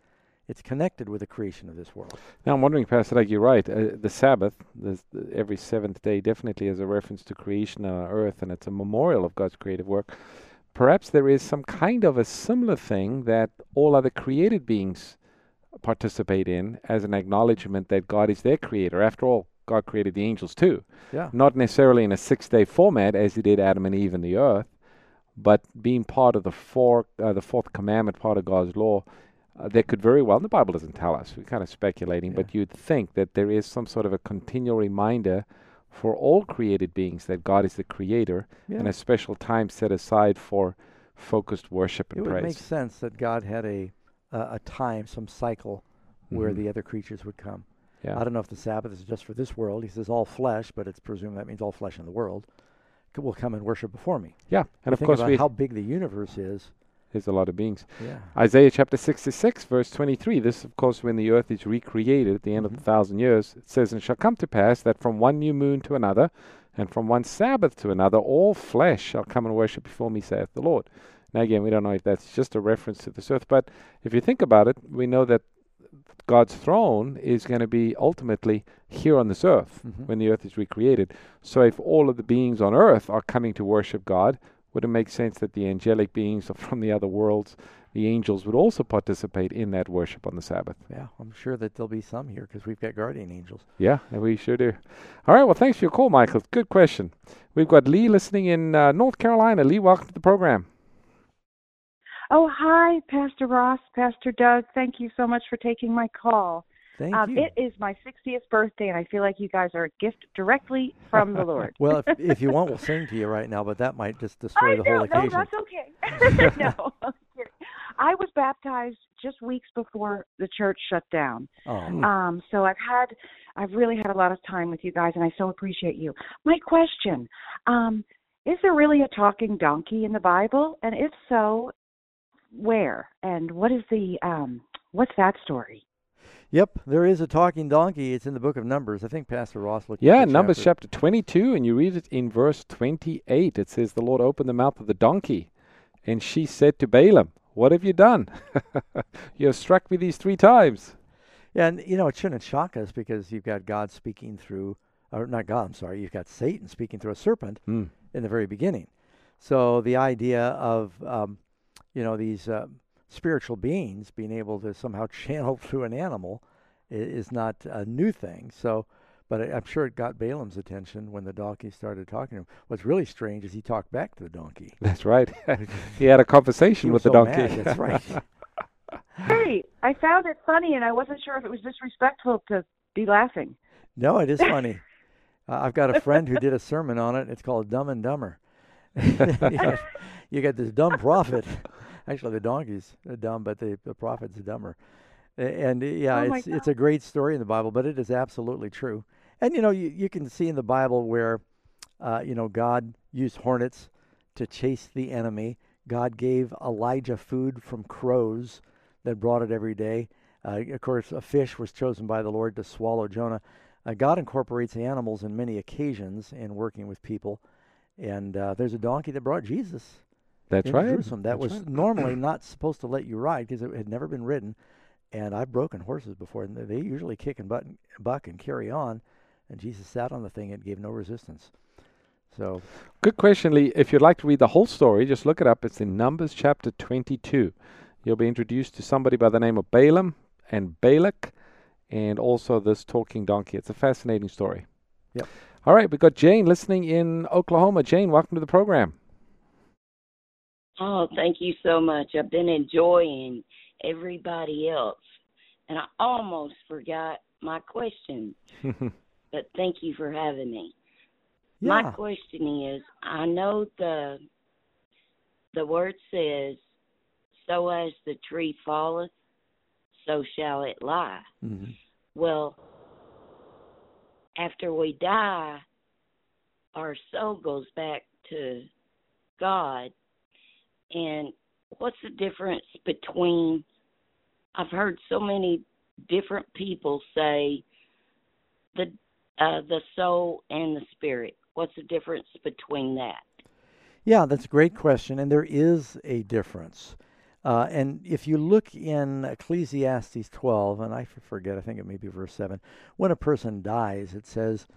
It's connected with the creation of this world. Now, I'm wondering, Pastor, like you're right. Uh, the Sabbath, the, every seventh day, definitely is a reference to creation on earth, and it's a memorial of God's creative work. Perhaps there is some kind of a similar thing that all other created beings participate in as an acknowledgement that God is their creator. After all, God created the angels too. Yeah. Not necessarily in a six-day format as he did Adam and Eve in the earth, but being part of the, four, uh, the fourth commandment, part of God's law, uh, that could very well, and the Bible doesn't tell us, we're kind of speculating, yeah. But you'd think that there is some sort of a continual reminder for all created beings that God is the creator, yeah. And a special time set aside for focused worship and it praise. It would make sense that God had a, uh, a time, some cycle, mm-hmm. where the other creatures would come. I don't know if the Sabbath is just for this world. He says all flesh, but it's presumed that means all flesh in the world c- will come and worship before me. Yeah, and of course, we how big the universe is. There's a lot of beings. Yeah. Isaiah chapter sixty-six, verse twenty-three. This, of course, when the earth is recreated at the end mm-hmm. of the thousand years, it says, "And shall come to pass that from one new moon to another, and from one Sabbath to another, all flesh shall come and worship before me, saith the Lord." Now, again, we don't know if that's just a reference to this earth, but if you think about it, we know that God's throne is going to be ultimately here on this earth mm-hmm. when the earth is recreated. So if all of the beings on earth are coming to worship God, would it make sense that the angelic beings from the other worlds, the angels, would also participate in that worship on the Sabbath? Yeah, I'm sure that there'll be some here because we've got guardian angels. Yeah, and we sure do. All right, well, thanks for your call, Michael. Good question. We've got Lee listening in uh, North Carolina. Lee, welcome to the program. Oh, hi, Pastor Ross, Pastor Doug. Thank you so much for taking my call. Thank um, you. It is my sixtieth birthday, and I feel like you guys are a gift directly from the Lord. Well, if, if you want, we'll sing to you right now, but that might just destroy I the know, whole occasion. No, that's okay. No, I'm kidding. I was baptized just weeks before the church shut down. Oh. Um, so I've had, I've really had a lot of time with you guys, and I so appreciate you. My question, um, is there really a talking donkey in the Bible? And if so, where and what is the um what's that story? Yep, there is a talking donkey. It's in the book of Numbers. I think Pastor Ross looked yeah at the Numbers chapter. chapter twenty-two, and you read it in verse twenty-eight. It says, "The Lord opened the mouth of the donkey, and she said to Balaam, 'What have you done? You have struck me these three times.'" Yeah, and you know, it shouldn't shock us, because you've got God speaking through or not God I'm sorry you've got Satan speaking through a serpent mm. in the very beginning. So the idea of um you know, these uh, spiritual beings being able to somehow channel through an animal is, is not a new thing. So, but I, I'm sure it got Balaam's attention when the donkey started talking to him. What's really strange is he talked back to the donkey. That's right. He had a conversation with the so donkey. Mad. That's right. Hey, I found it funny, and I wasn't sure if it was disrespectful to be laughing. No, it is funny. uh, I've got a friend who did a sermon on it. It's called Dumb and Dumber. You got this dumb prophet. Actually, the donkey's dumb, but the, the prophet's dumber. And yeah, oh it's it's a great story in the Bible, but it is absolutely true. And, you know, you, you can see in the Bible where, uh, you know, God used hornets to chase the enemy. God gave Elijah food from crows that brought it every day. Uh, of course, a fish was chosen by the Lord to swallow Jonah. Uh, God incorporates animals in many occasions in working with people. And uh, there's a donkey that brought Jesus. That's right. Jerusalem. That That's was right. normally not supposed to let you ride because it had never been ridden. And I've broken horses before, and they usually kick and butt, buck and carry on. And Jesus sat on the thing and gave no resistance. So, good question, Lee. If you'd like to read the whole story, just look it up. It's in Numbers chapter twenty-two. You'll be introduced to somebody by the name of Balaam and Balak, and also this talking donkey. It's a fascinating story. Yep. All right, we've got Jane listening in Oklahoma. Jane, welcome to the program. Oh, thank you so much. I've been enjoying everybody else, and I almost forgot my question, but thank you for having me. Yeah. My question is, I know the the word says, so as the tree falleth, so shall it lie. Mm-hmm. Well, after we die, our soul goes back to God. And what's the difference between, I've heard so many different people say, the uh, the soul and the spirit. What's the difference between that? Yeah, that's a great question, and there is a difference. Uh, and if you look in Ecclesiastes twelve, and I forget, I think it may be verse seven, when a person dies, it says,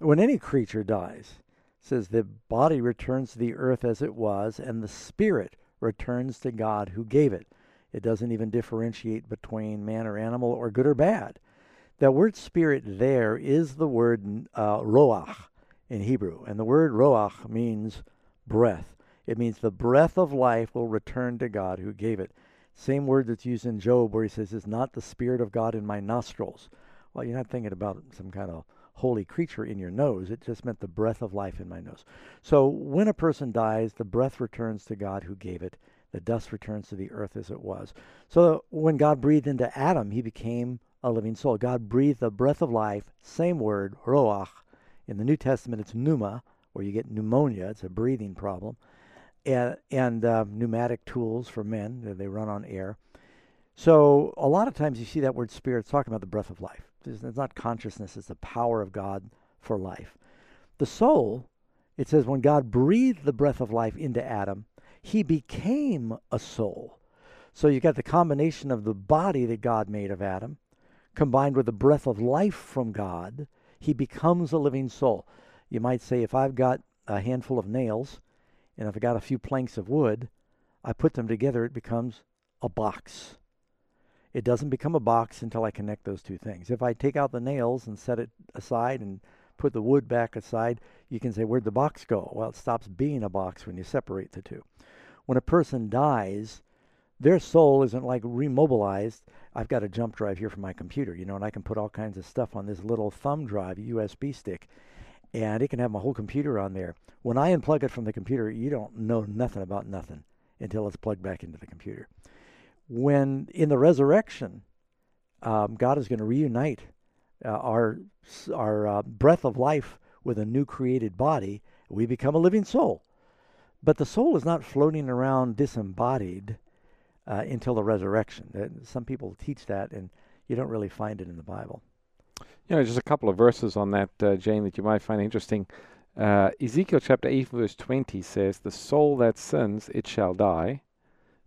when any creature dies, it says the body returns to the earth as it was, and the spirit returns to God who gave it. It doesn't even differentiate between man or animal or good or bad. That word spirit there is the word uh, roach in Hebrew, and the word roach means breath. It means the breath of life will return to God who gave it. Same word that's used in Job where he says, "Is not the Spirit of God in my nostrils?" Well, you're not thinking about some kind of holy creature in your nose. It just meant the breath of life in my nose. So when a person dies, the breath returns to God who gave it. The dust returns to the earth as it was. So when God breathed into Adam, he became a living soul. God breathed the breath of life, same word, roach. In the New Testament, it's pneuma, where you get pneumonia. It's a breathing problem. and, and uh, pneumatic tools for men. They run on air. So a lot of times you see that word spirit talking about the breath of life. It's not consciousness. It's the power of God for life. The soul, it says when God breathed the breath of life into Adam, he became a soul. So you got the combination of the body that God made of Adam combined with the breath of life from God. He becomes a living soul. You might say, if I've got a handful of nails, and if I got a few planks of wood, I put them together, it becomes a box. It doesn't become a box until I connect those two things. If I take out the nails and set it aside and put the wood back aside, you can say, where'd the box go? Well, it stops being a box when you separate the two. When a person dies, their soul isn't like remobilized. I've got a jump drive here for my computer, you know, and I can put all kinds of stuff on this little thumb drive, U S B stick. And it can have my whole computer on there. When I unplug it from the computer, you don't know nothing about nothing until it's plugged back into the computer. When in the resurrection, um, God is going to reunite uh, our our uh, breath of life with a new created body. We become a living soul. But the soul is not floating around disembodied uh, until the resurrection. Uh, some people teach that, and you don't really find it in the Bible. You know, just a couple of verses on that, uh, Jane, that you might find interesting. Uh, Ezekiel chapter eight, verse twenty says, the soul that sins, it shall die.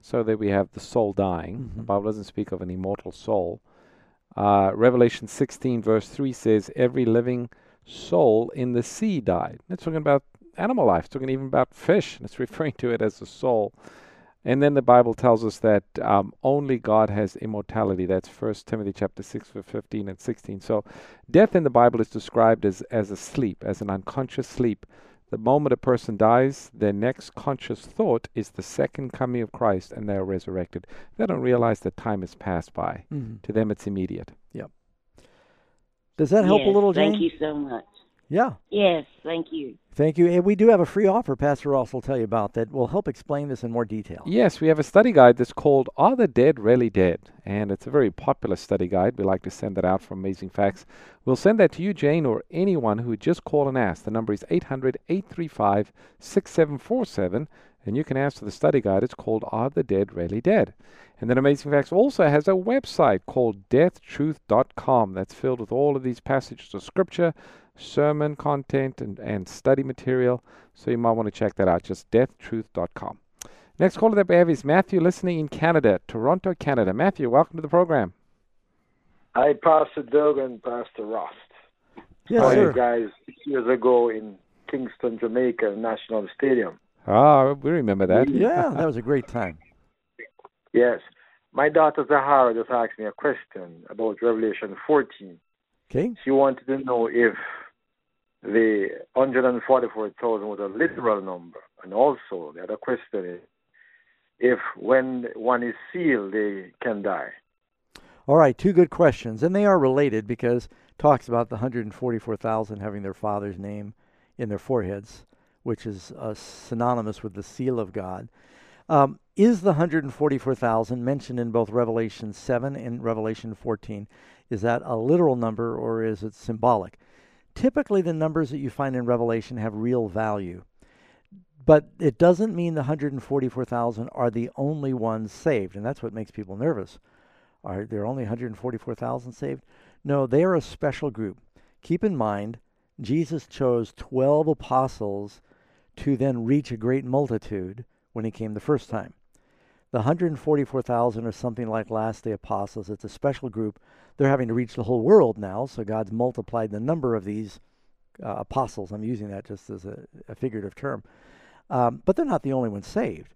So that we have the soul dying. Mm-hmm. The Bible doesn't speak of an immortal soul. Uh, Revelation sixteen, verse three says, every living soul in the sea died. It's talking about animal life. It's talking even about fish. And it's referring to it as a soul. And then the Bible tells us that um, only God has immortality. That's First Timothy chapter six, verse fifteen and sixteen. So death in the Bible is described as, as a sleep, as an unconscious sleep. The moment a person dies, their next conscious thought is the second coming of Christ, and they are resurrected. They don't realize that time has passed by. Mm-hmm. To them, it's immediate. Yep. Does that help yes, a little, Jane? Thank you so much. Yeah. Yes, thank you. Thank you. And we do have a free offer Pastor Ross will tell you about that will help explain this in more detail. Yes, we have a study guide that's called Are the Dead Really Dead? And it's a very popular study guide. We like to send that out from Amazing Facts. We'll send that to you, Jane, or anyone who would just call and ask. The number is eight hundred, eight three five, six seven four seven. And you can ask for the study guide. It's called Are the Dead Really Dead? And then Amazing Facts also has a website called death truth dot com that's filled with all of these passages of Scripture, sermon content, and, and study material. So you might want to check that out, just death truth dot com. Next caller that we have is Matthew, listening in Canada, Toronto, Canada. Matthew, welcome to the program. Hi, Pastor Doug and Pastor Ross. Yes, Hi, sir. You guys years ago in Kingston, Jamaica, National Stadium. Ah, we remember that. Yeah, that was a great time. Yes. My daughter Zahara just asked me a question about Revelation fourteen. Okay. She wanted to know if the one hundred forty-four thousand was a literal number. And also, the other question is if when one is sealed, they can die. All right, two good questions. And they are related because it talks about the one hundred forty-four thousand having their father's name in their foreheads, which is uh, synonymous with the seal of God. Um, is the one hundred forty-four thousand mentioned in both Revelation seven and Revelation fourteen, is that a literal number or is it symbolic? Typically, the numbers that you find in Revelation have real value, but it doesn't mean the one hundred forty-four thousand are the only ones saved, and that's what makes people nervous. Are there only one hundred forty-four thousand saved? No, they are a special group. Keep in mind, Jesus chose twelve apostles to then reach a great multitude when he came the first time. The one hundred forty-four thousand are something like last day apostles. It's a special group. They're having to reach the whole world now, so God's multiplied the number of these uh, apostles. I'm using that just as a, a figurative term. Um, but they're not the only ones saved.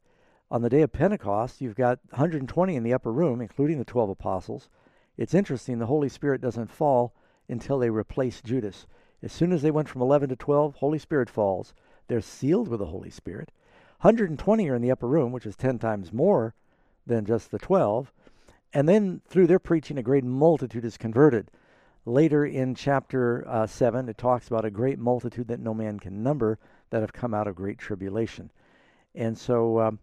On the day of Pentecost, you've got one hundred twenty in the upper room, including the twelve apostles. It's interesting, the Holy Spirit doesn't fall until they replace Judas. As soon as they went from eleven to twelve, Holy Spirit falls. They're sealed with the Holy Spirit. one hundred twenty are in the upper room, which is ten times more than just the twelve. And then through their preaching, a great multitude is converted. Later in chapter uh, seven, it talks about a great multitude that no man can number that have come out of great tribulation. And so um,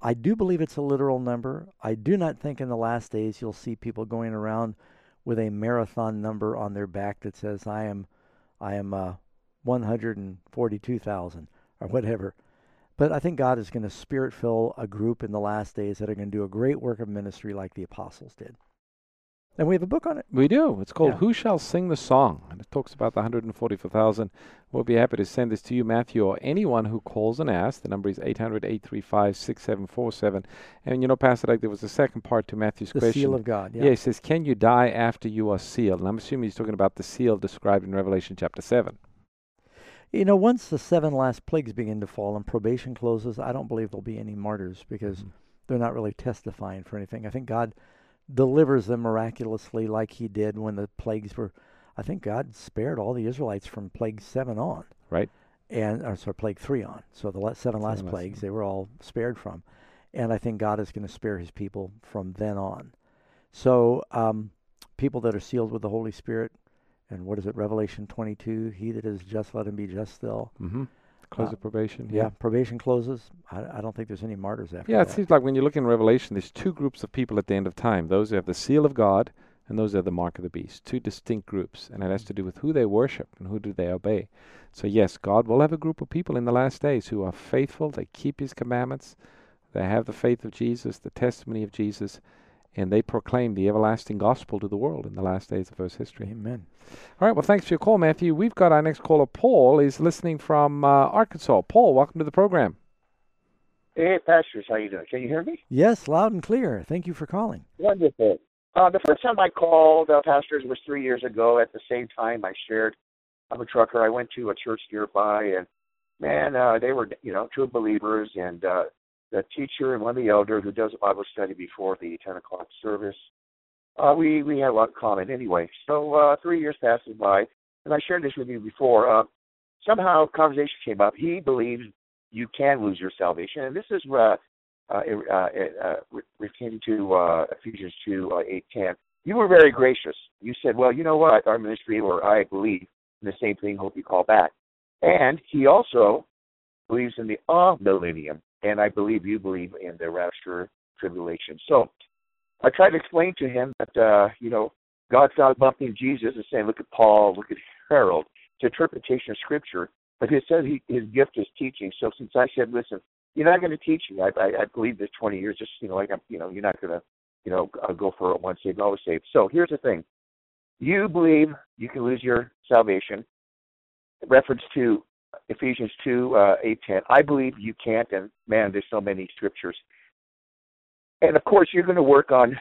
I do believe it's a literal number. I do not think in the last days you'll see people going around with a marathon number on their back that says, I am... I am uh, one hundred forty-two thousand or whatever. But I think God is going to spirit-fill a group in the last days that are going to do a great work of ministry like the apostles did. And we have a book on it. We do. It's called yeah. Who Shall Sing the Song? And it talks about the one hundred forty-four thousand. We'll be happy to send this to you, Matthew, or anyone who calls and asks. The number is eight hundred, eight three five, six seven four seven. And you know, Pastor Doug, there was a second part to Matthew's the question. The seal of God, yeah. Yeah, he says, can you die after you are sealed? And I'm assuming he's talking about the seal described in Revelation chapter seven. You know, once the seven last plagues begin to fall and probation closes, I don't believe there'll be any martyrs because mm-hmm. they're not really testifying for anything. I think God delivers them miraculously like he did when the plagues were, I think God spared all the Israelites from plague seven on. Right. And, or sorry, plague three on. So the last seven last seven plagues, last they were all spared from. And I think God is going to spare his people from then on. So um, people that are sealed with the Holy Spirit, and what is it, Revelation twenty-two, he that is just, let him be just still. Mm-hmm. Close uh, the probation. Yeah, yeah, probation closes. I, I don't think there's any martyrs after yeah, that. Yeah, it seems like when you look in Revelation, there's two groups of people at the end of time. Those who have the seal of God and those who have the mark of the beast. Two distinct groups. And it has to do with who they worship and who do they obey. So yes, God will have a group of people in the last days who are faithful. They keep his commandments. They have the faith of Jesus, the testimony of Jesus. And they proclaim the everlasting gospel to the world in the last days of Earth's history. Amen. All right, well, thanks for your call, Matthew. We've got our next caller, Paul, is listening from uh, Arkansas. Paul, welcome to the program. Hey, pastors, how you doing? Can you hear me? Yes, loud and clear. Thank you for calling. Wonderful. Uh, the first time I called, uh, pastors, was three years ago. At the same time, I shared, I'm a trucker. I went to a church nearby, and, man, uh, they were, you know, true believers, and uh the teacher and one of the elders who does a Bible study before the ten o'clock service. Uh, we, we had a lot in common anyway. So uh, three years passes by, and I shared this with you before. Uh, somehow a conversation came up. He believes you can lose your salvation, and this is uh, uh, uh, uh, uh, referring to uh, Ephesians two, uh, eight, ten. You were very gracious. You said, well, you know what, our ministry, or I believe, And the same thing, hope you call back. And he also believes in the amillennium, and I believe you believe in the rapture tribulation. So I tried to explain to him that, uh, you know, God's not bumping Jesus and saying, look at Paul, look at Harold. It's interpretation of Scripture, but he said he, his gift is teaching. So since I said, listen, you're not going to teach me. I, I, I believe this twenty years, just, you know, like I'm, you know, you're not going to, you know, go for it once saved, always saved. So here's the thing. You believe you can lose your salvation. Reference to Ephesians two, uh, eight ten. I believe you can't, and man, there's so many scriptures. And, of course, you're going to work on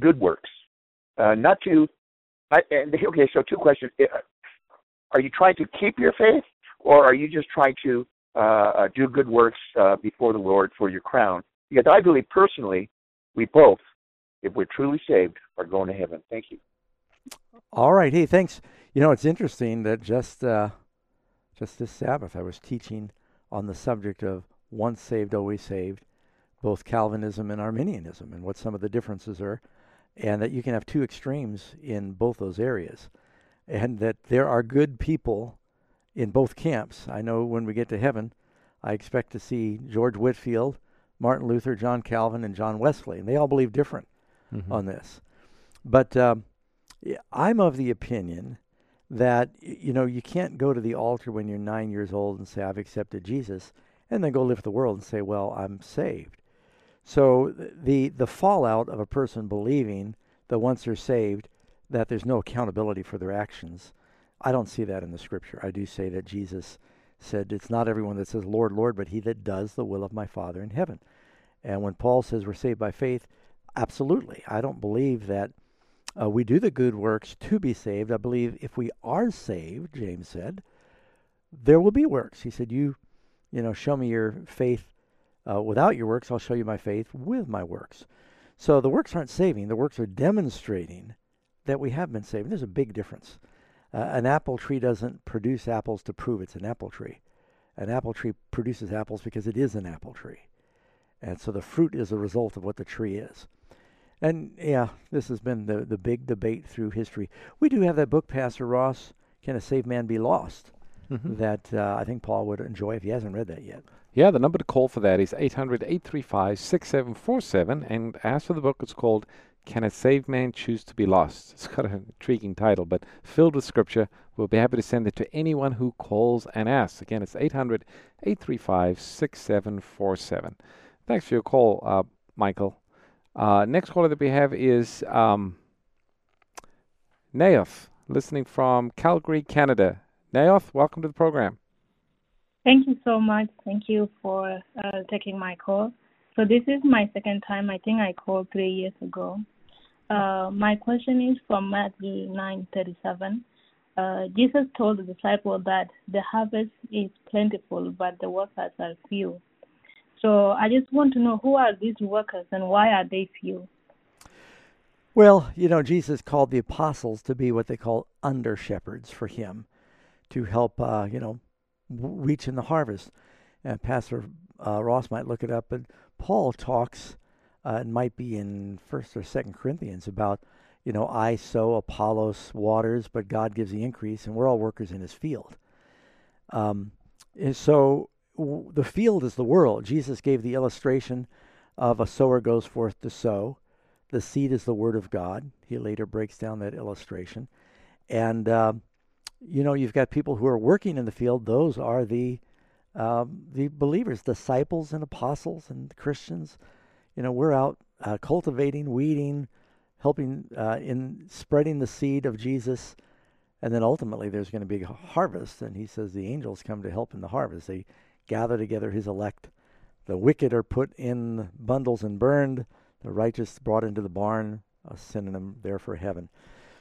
good works. Uh, not to, I, and, okay, so two questions. Are you trying to keep your faith, or are you just trying to uh, do good works uh, before the Lord for your crown? Because I believe personally we both, if we're truly saved, are going to heaven. Thank you. All right. Hey, thanks. You know, it's interesting that just uh, just this Sabbath I was teaching on the subject of once saved, always saved, both Calvinism and Arminianism, and what some of the differences are, and that you can have two extremes in both those areas, and that there are good people in both camps. I know when we get to heaven, I expect to see George Whitefield, Martin Luther, John Calvin, and John Wesley, and they all believe different mm-hmm. on this. But um, I'm of the opinion that, you know, you can't go to the altar when you're nine years old and say, I've accepted Jesus, and then go live the world and say, well, I'm saved. So the the fallout of a person believing that once they're saved, that there's no accountability for their actions, I don't see that in the Scripture. I do say that Jesus said, it's not everyone that says, Lord, Lord, but he that does the will of my Father in heaven. And when Paul says we're saved by faith, absolutely. I don't believe that uh, we do the good works to be saved. I believe if we are saved, James said, there will be works. He said, you you know, show me your faith uh, without your works. I'll show you my faith with my works. So the works aren't saving. The works are demonstrating that we have been saved. And there's a big difference. Uh, an apple tree doesn't produce apples to prove it's an apple tree. An apple tree produces apples because it is an apple tree. And so the fruit is a result of what the tree is. And, yeah, this has been the, the big debate through history. We do have that book, Pastor Ross, Can a Saved Man Be Lost? Mm-hmm. That uh, I think Paul would enjoy if he hasn't read that yet. Yeah, the number to call for that is eight hundred, eight three five, six seven four seven. And as for the book, it's called Can a Saved Man Choose to Be Lost? It's got an intriguing title, but filled with Scripture. We'll be happy to send it to anyone who calls and asks. Again, it's eight hundred, eight three five, six seven four seven. Thanks for your call, uh, Michael. Uh, next caller that we have is um, Naoth, listening from Calgary, Canada. Naoth, welcome to the program. Thank you so much. Thank you for uh, taking my call. So this is my second time. I think I called three years ago. Uh, my question is from Matthew nine thirty-seven. Uh, Jesus told the disciples that the harvest is plentiful, but the workers are few. So I just want to know, who are these workers and why are they few? Well, you know, Jesus called the apostles to be what they call under-shepherds for him, to help, uh, you know, reach in the harvest. And Pastor uh, Ross might look it up, but Paul talks, uh, it might be in First or Second Corinthians, about, you know, I sow, Apollos waters, but God gives the increase, and we're all workers in his field. Um, and so w- the field is the world. Jesus gave the illustration of a sower goes forth to sow. The seed is the word of God. He later breaks down that illustration. And, uh, you know, you've got people who are working in the field. Those are the Um, the believers, disciples and apostles and Christians. You know, we're out uh, cultivating, weeding, helping uh, in spreading the seed of Jesus, and then ultimately there's going to be a harvest, and he says the angels come to help in the harvest. They gather together his elect. The wicked are put in bundles and burned, the righteous brought into the barn, a synonym there for heaven.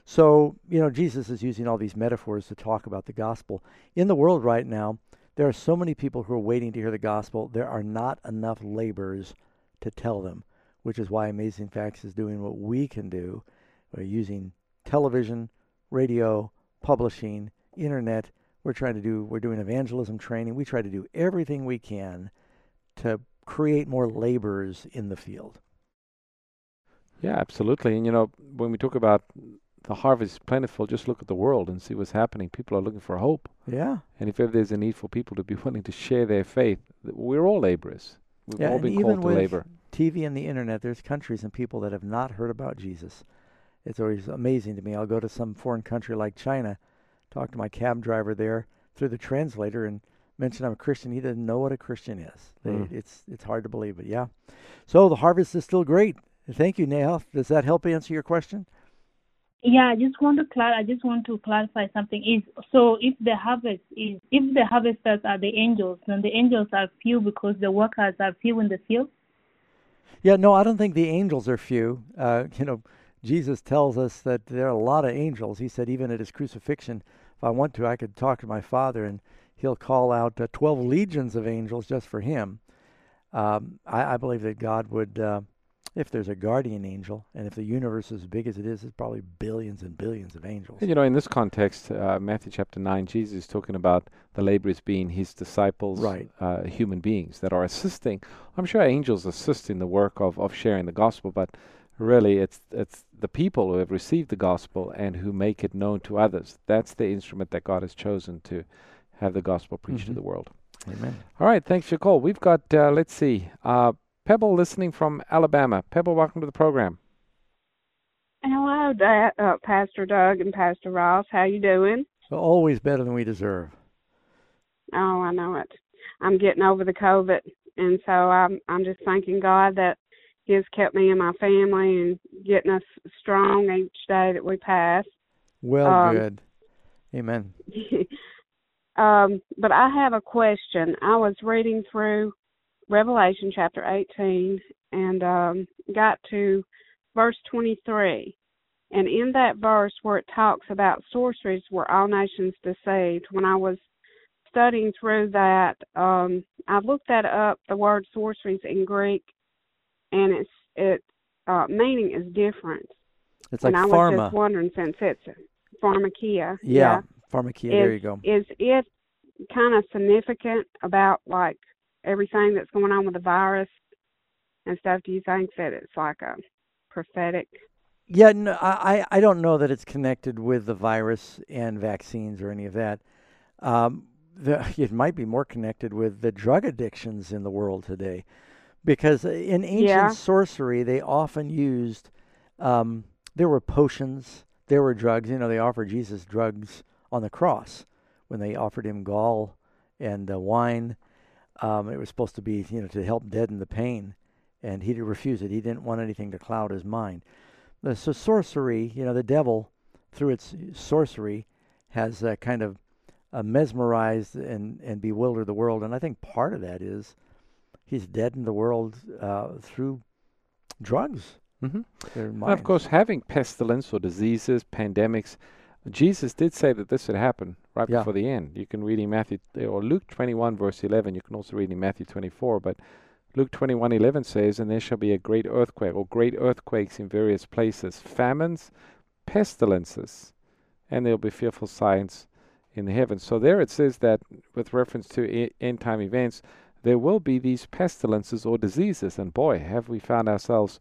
So, you know, Jesus is using all these metaphors to talk about the gospel. In the world right now, there are so many people who are waiting to hear the gospel. There are not enough laborers to tell them, which is why Amazing Facts is doing what we can do. We're using television, radio, publishing, internet. We're trying to do, we're doing evangelism training. We try to do everything we can to create more laborers in the field. Yeah, absolutely. And, you know, when we talk about the harvest is plentiful. Just look at the world and see what's happening. People are looking for hope. Yeah. And if ever there's a need for people to be willing to share their faith, th we're all laborers. We've yeah, all been called to labor. T V and the internet, there's countries and people that have not heard about Jesus. It's always amazing to me. I'll go to some foreign country like China, talk to my cab driver there through the translator, and mention I'm a Christian. He doesn't know what a Christian is. They, mm. It's it's hard to believe, but yeah. So the harvest is still great. Thank you, Neha. Does that help answer your question? Yeah, I just want to clar I just want to clarify something. Is so if the harvest is if the harvesters are the angels, then the angels are few because the workers are few in the field. Yeah, no, I don't think the angels are few. Uh, you know, Jesus tells us that there are a lot of angels. He said even at his crucifixion, if I want to, I could talk to my Father and He'll call out uh, twelve legions of angels just for him. Um, I, I believe that God would, uh, if there's a guardian angel, and if the universe is as big as it is, it's probably billions and billions of angels. And, you know, in this context, uh, Matthew chapter nine, Jesus is talking about the laborers being his disciples, right. uh, human beings that are assisting. I'm sure angels assist in the work of, of sharing the gospel, but really it's, it's the people who have received the gospel and who make it known to others. That's the instrument that God has chosen to have the gospel preached mm-hmm. to the world. Amen. All right, thanks for your call. We've got, uh, let's see, uh, Pebble listening from Alabama. Pebble, welcome to the program. Hello, da uh, Pastor Doug and Pastor Ross. How you doing? Always better than we deserve. Oh, I know it. I'm getting over the COVID, and so I'm, I'm just thanking God that He has kept me and my family and getting us strong each day that we pass. Well, um, good. Amen. Um, but I have a question. I was reading through Revelation chapter eighteen and um, got to verse twenty-three. And in that verse where it talks about sorceries were all nations deceived, when I was studying through that, um, I looked that up, the word sorceries in Greek, and its it, uh, meaning is different. It's like pharma. And I was just wondering, since it's pharmakia. Yeah. yeah. Pharmakia, there you go. Is it kind of significant about, like, everything that's going on with the virus and stuff? Do you think that it's like a prophetic? Yeah, no, I, I don't know that it's connected with the virus and vaccines or any of that. Um, the, it might be more connected with the drug addictions in the world today. Because in ancient yeah. sorcery, they often used, um, there were potions, there were drugs. You know, they offered Jesus drugs on the cross when they offered him gall and uh, wine. Um, it was supposed to be, you know, to help deaden the pain, and he refused it. He didn't want anything to cloud his mind. Uh, so sorcery, you know, the devil through its sorcery has uh, kind of uh, mesmerized and, and bewildered the world, and I think part of that is he's deadened the world uh, through drugs. Mm-hmm. And of course, having pestilence or diseases, pandemics, Jesus did say that this would happen right yeah. before the end. You can read in Matthew or Luke twenty-one verse eleven. You can also read in Matthew twenty-four, but Luke twenty-one eleven says, "And there shall be a great earthquake, or great earthquakes in various places, famines, pestilences, and there will be fearful signs in the heavens." So there it says that with reference to end time events, there will be these pestilences or diseases, and boy, have we found ourselves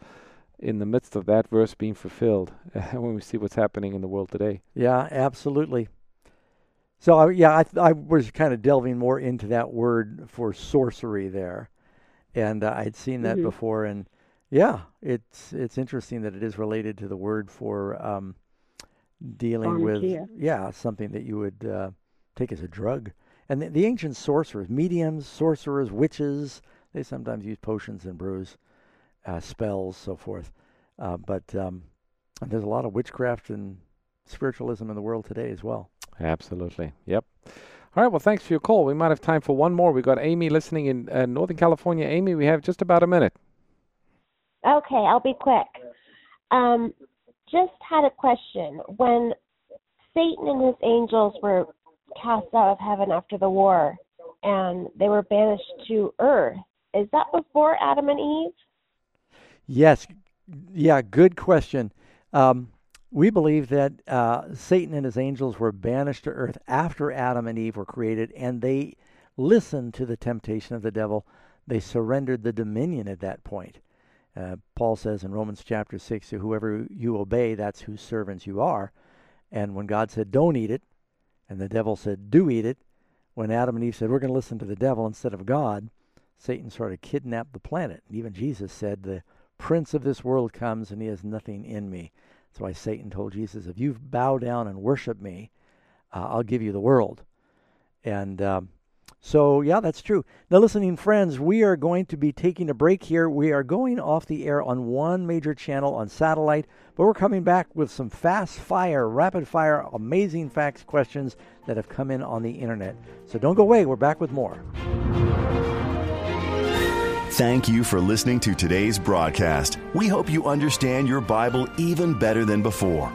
in the midst of that verse being fulfilled uh, when we see what's happening in the world today. Yeah, absolutely. So, uh, yeah, I, th I was kind of delving more into that word for sorcery there, and uh, I'd seen that mm-hmm. before, and yeah, it's it's interesting that it is related to the word for um, dealing Pharmacia. with, yeah, something that you would uh, take as a drug. And the, the ancient sorcerers, mediums, sorcerers, witches, they sometimes use potions and brews. Uh, spells, so forth. Uh, but um, there's a lot of witchcraft and spiritualism in the world today as well. Absolutely. Yep. All right. Well, thanks for your call. We might have time for one more. We've got Amy listening in uh, Northern California. Amy, we have just about a minute. Okay. I'll be quick. Um, just had a question. When Satan and his angels were cast out of heaven after the war and they were banished to earth, is that before Adam and Eve? Yes. Yeah, good question. Um, we believe that uh, Satan and his angels were banished to earth after Adam and Eve were created, and they listened to the temptation of the devil. They surrendered the dominion at that point. Uh, Paul says in Romans chapter six, to whoever you obey, that's whose servants you are. And when God said, don't eat it, and the devil said, do eat it, when Adam and Eve said, we're going to listen to the devil instead of God, Satan sort of kidnapped the planet. And even Jesus said, the prince of this world comes and he has nothing in me. That's why Satan told Jesus, if you bow down and worship me, uh, I'll give you the world. And um, so, yeah, that's true. Now, listening friends, we are going to be taking a break here. We are going off the air on one major channel on satellite, but we're coming back with some fast fire, rapid fire, amazing facts questions that have come in on the internet. So don't go away. We're back with more. Thank you for listening to today's broadcast. We hope you understand your Bible even better than before.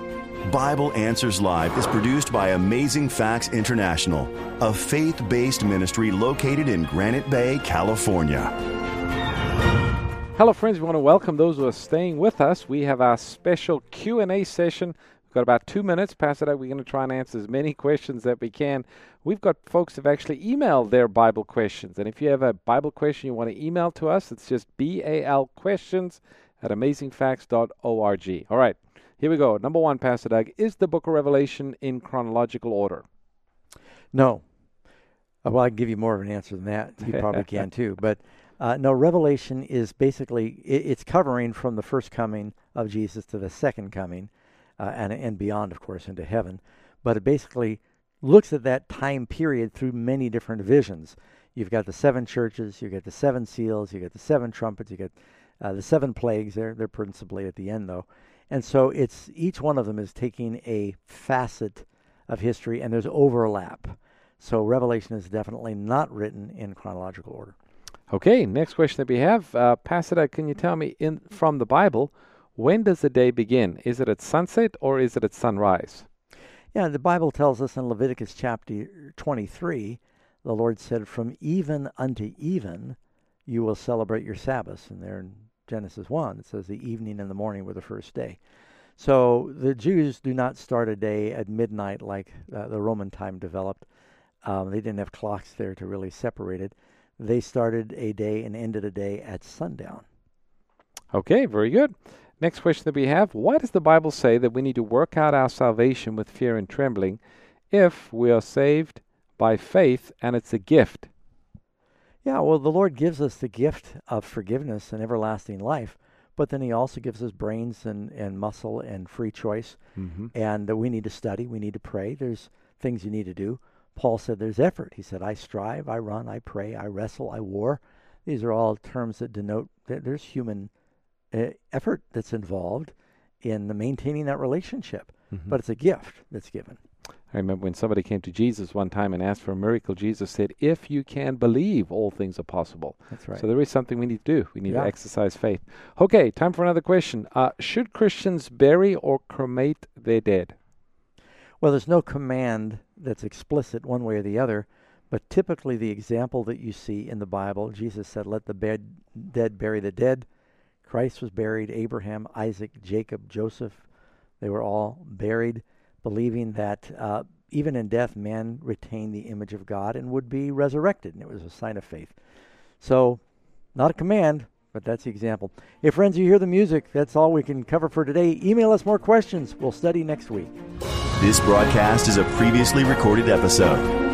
Bible Answers Live is produced by Amazing Facts International, a faith-based ministry located in Granite Bay, California. Hello, friends. We want to welcome those who are staying with us. We have our special Q and A session. We've got about two minutes. Pass it out. We're going to try and answer as many questions that we can. We've got folks who've actually emailed their Bible questions. And if you have a Bible question you want to email to us, it's just B A L questions at amazing facts dot org. All right, here we go. Number one, Pastor Doug, is the book of Revelation in chronological order? No. Well, I can give you more of an answer than that. You probably can too. But uh, no, Revelation is basically, it, it's covering from the first coming of Jesus to the second coming uh, and, and beyond, of course, into heaven. But it basically looks at that time period through many different visions. You've got the seven churches, you've got the seven seals, you've got the seven trumpets, you've got uh, the seven plagues. They're, they're principally at the end, though. And so it's each one of them is taking a facet of history, and there's overlap. So Revelation is definitely not written in chronological order. Okay, next question that we have. Uh, Pastor, can you tell me in from the Bible, when does the day begin? Is it at sunset or is it at sunrise? Yeah, the Bible tells us in Leviticus chapter twenty-three, the Lord said, from even unto even you will celebrate your Sabbaths. And there in Genesis one, it says the evening and the morning were the first day. So the Jews do not start a day at midnight like uh, the Roman time developed. Um, they didn't have clocks there to really separate it. They started a day and ended a day at sundown. Okay, very good. Next question that we have, why does the Bible say that we need to work out our salvation with fear and trembling if we are saved by faith and it's a gift? Yeah, well, the Lord gives us the gift of forgiveness and everlasting life, but then he also gives us brains and, and muscle and free choice, mm-hmm. and uh, we need to study, we need to pray. There's things you need to do. Paul said there's effort. He said, I strive, I run, I pray, I wrestle, I war. These are all terms that denote that there's human effort that's involved in the maintaining that relationship, mm-hmm. but it's a gift that's given. I remember when somebody came to Jesus one time and asked for a miracle, Jesus said, if you can believe, all things are possible. That's right. So there is something we need to do. We need yeah. to exercise faith. Okay, time for another question. Uh, should Christians bury or cremate their dead? Well, there's no command that's explicit one way or the other, but typically the example that you see in the Bible, Jesus said, let the bed, dead bury the dead. Christ was buried. Abraham, Isaac, Jacob, Joseph, they were all buried, believing that uh, even in death, man retained the image of God and would be resurrected. And it was a sign of faith. So, not a command, but that's the example. Hey, friends, you hear the music. That's all we can cover for today. Email us more questions. We'll study next week. This broadcast is a previously recorded episode.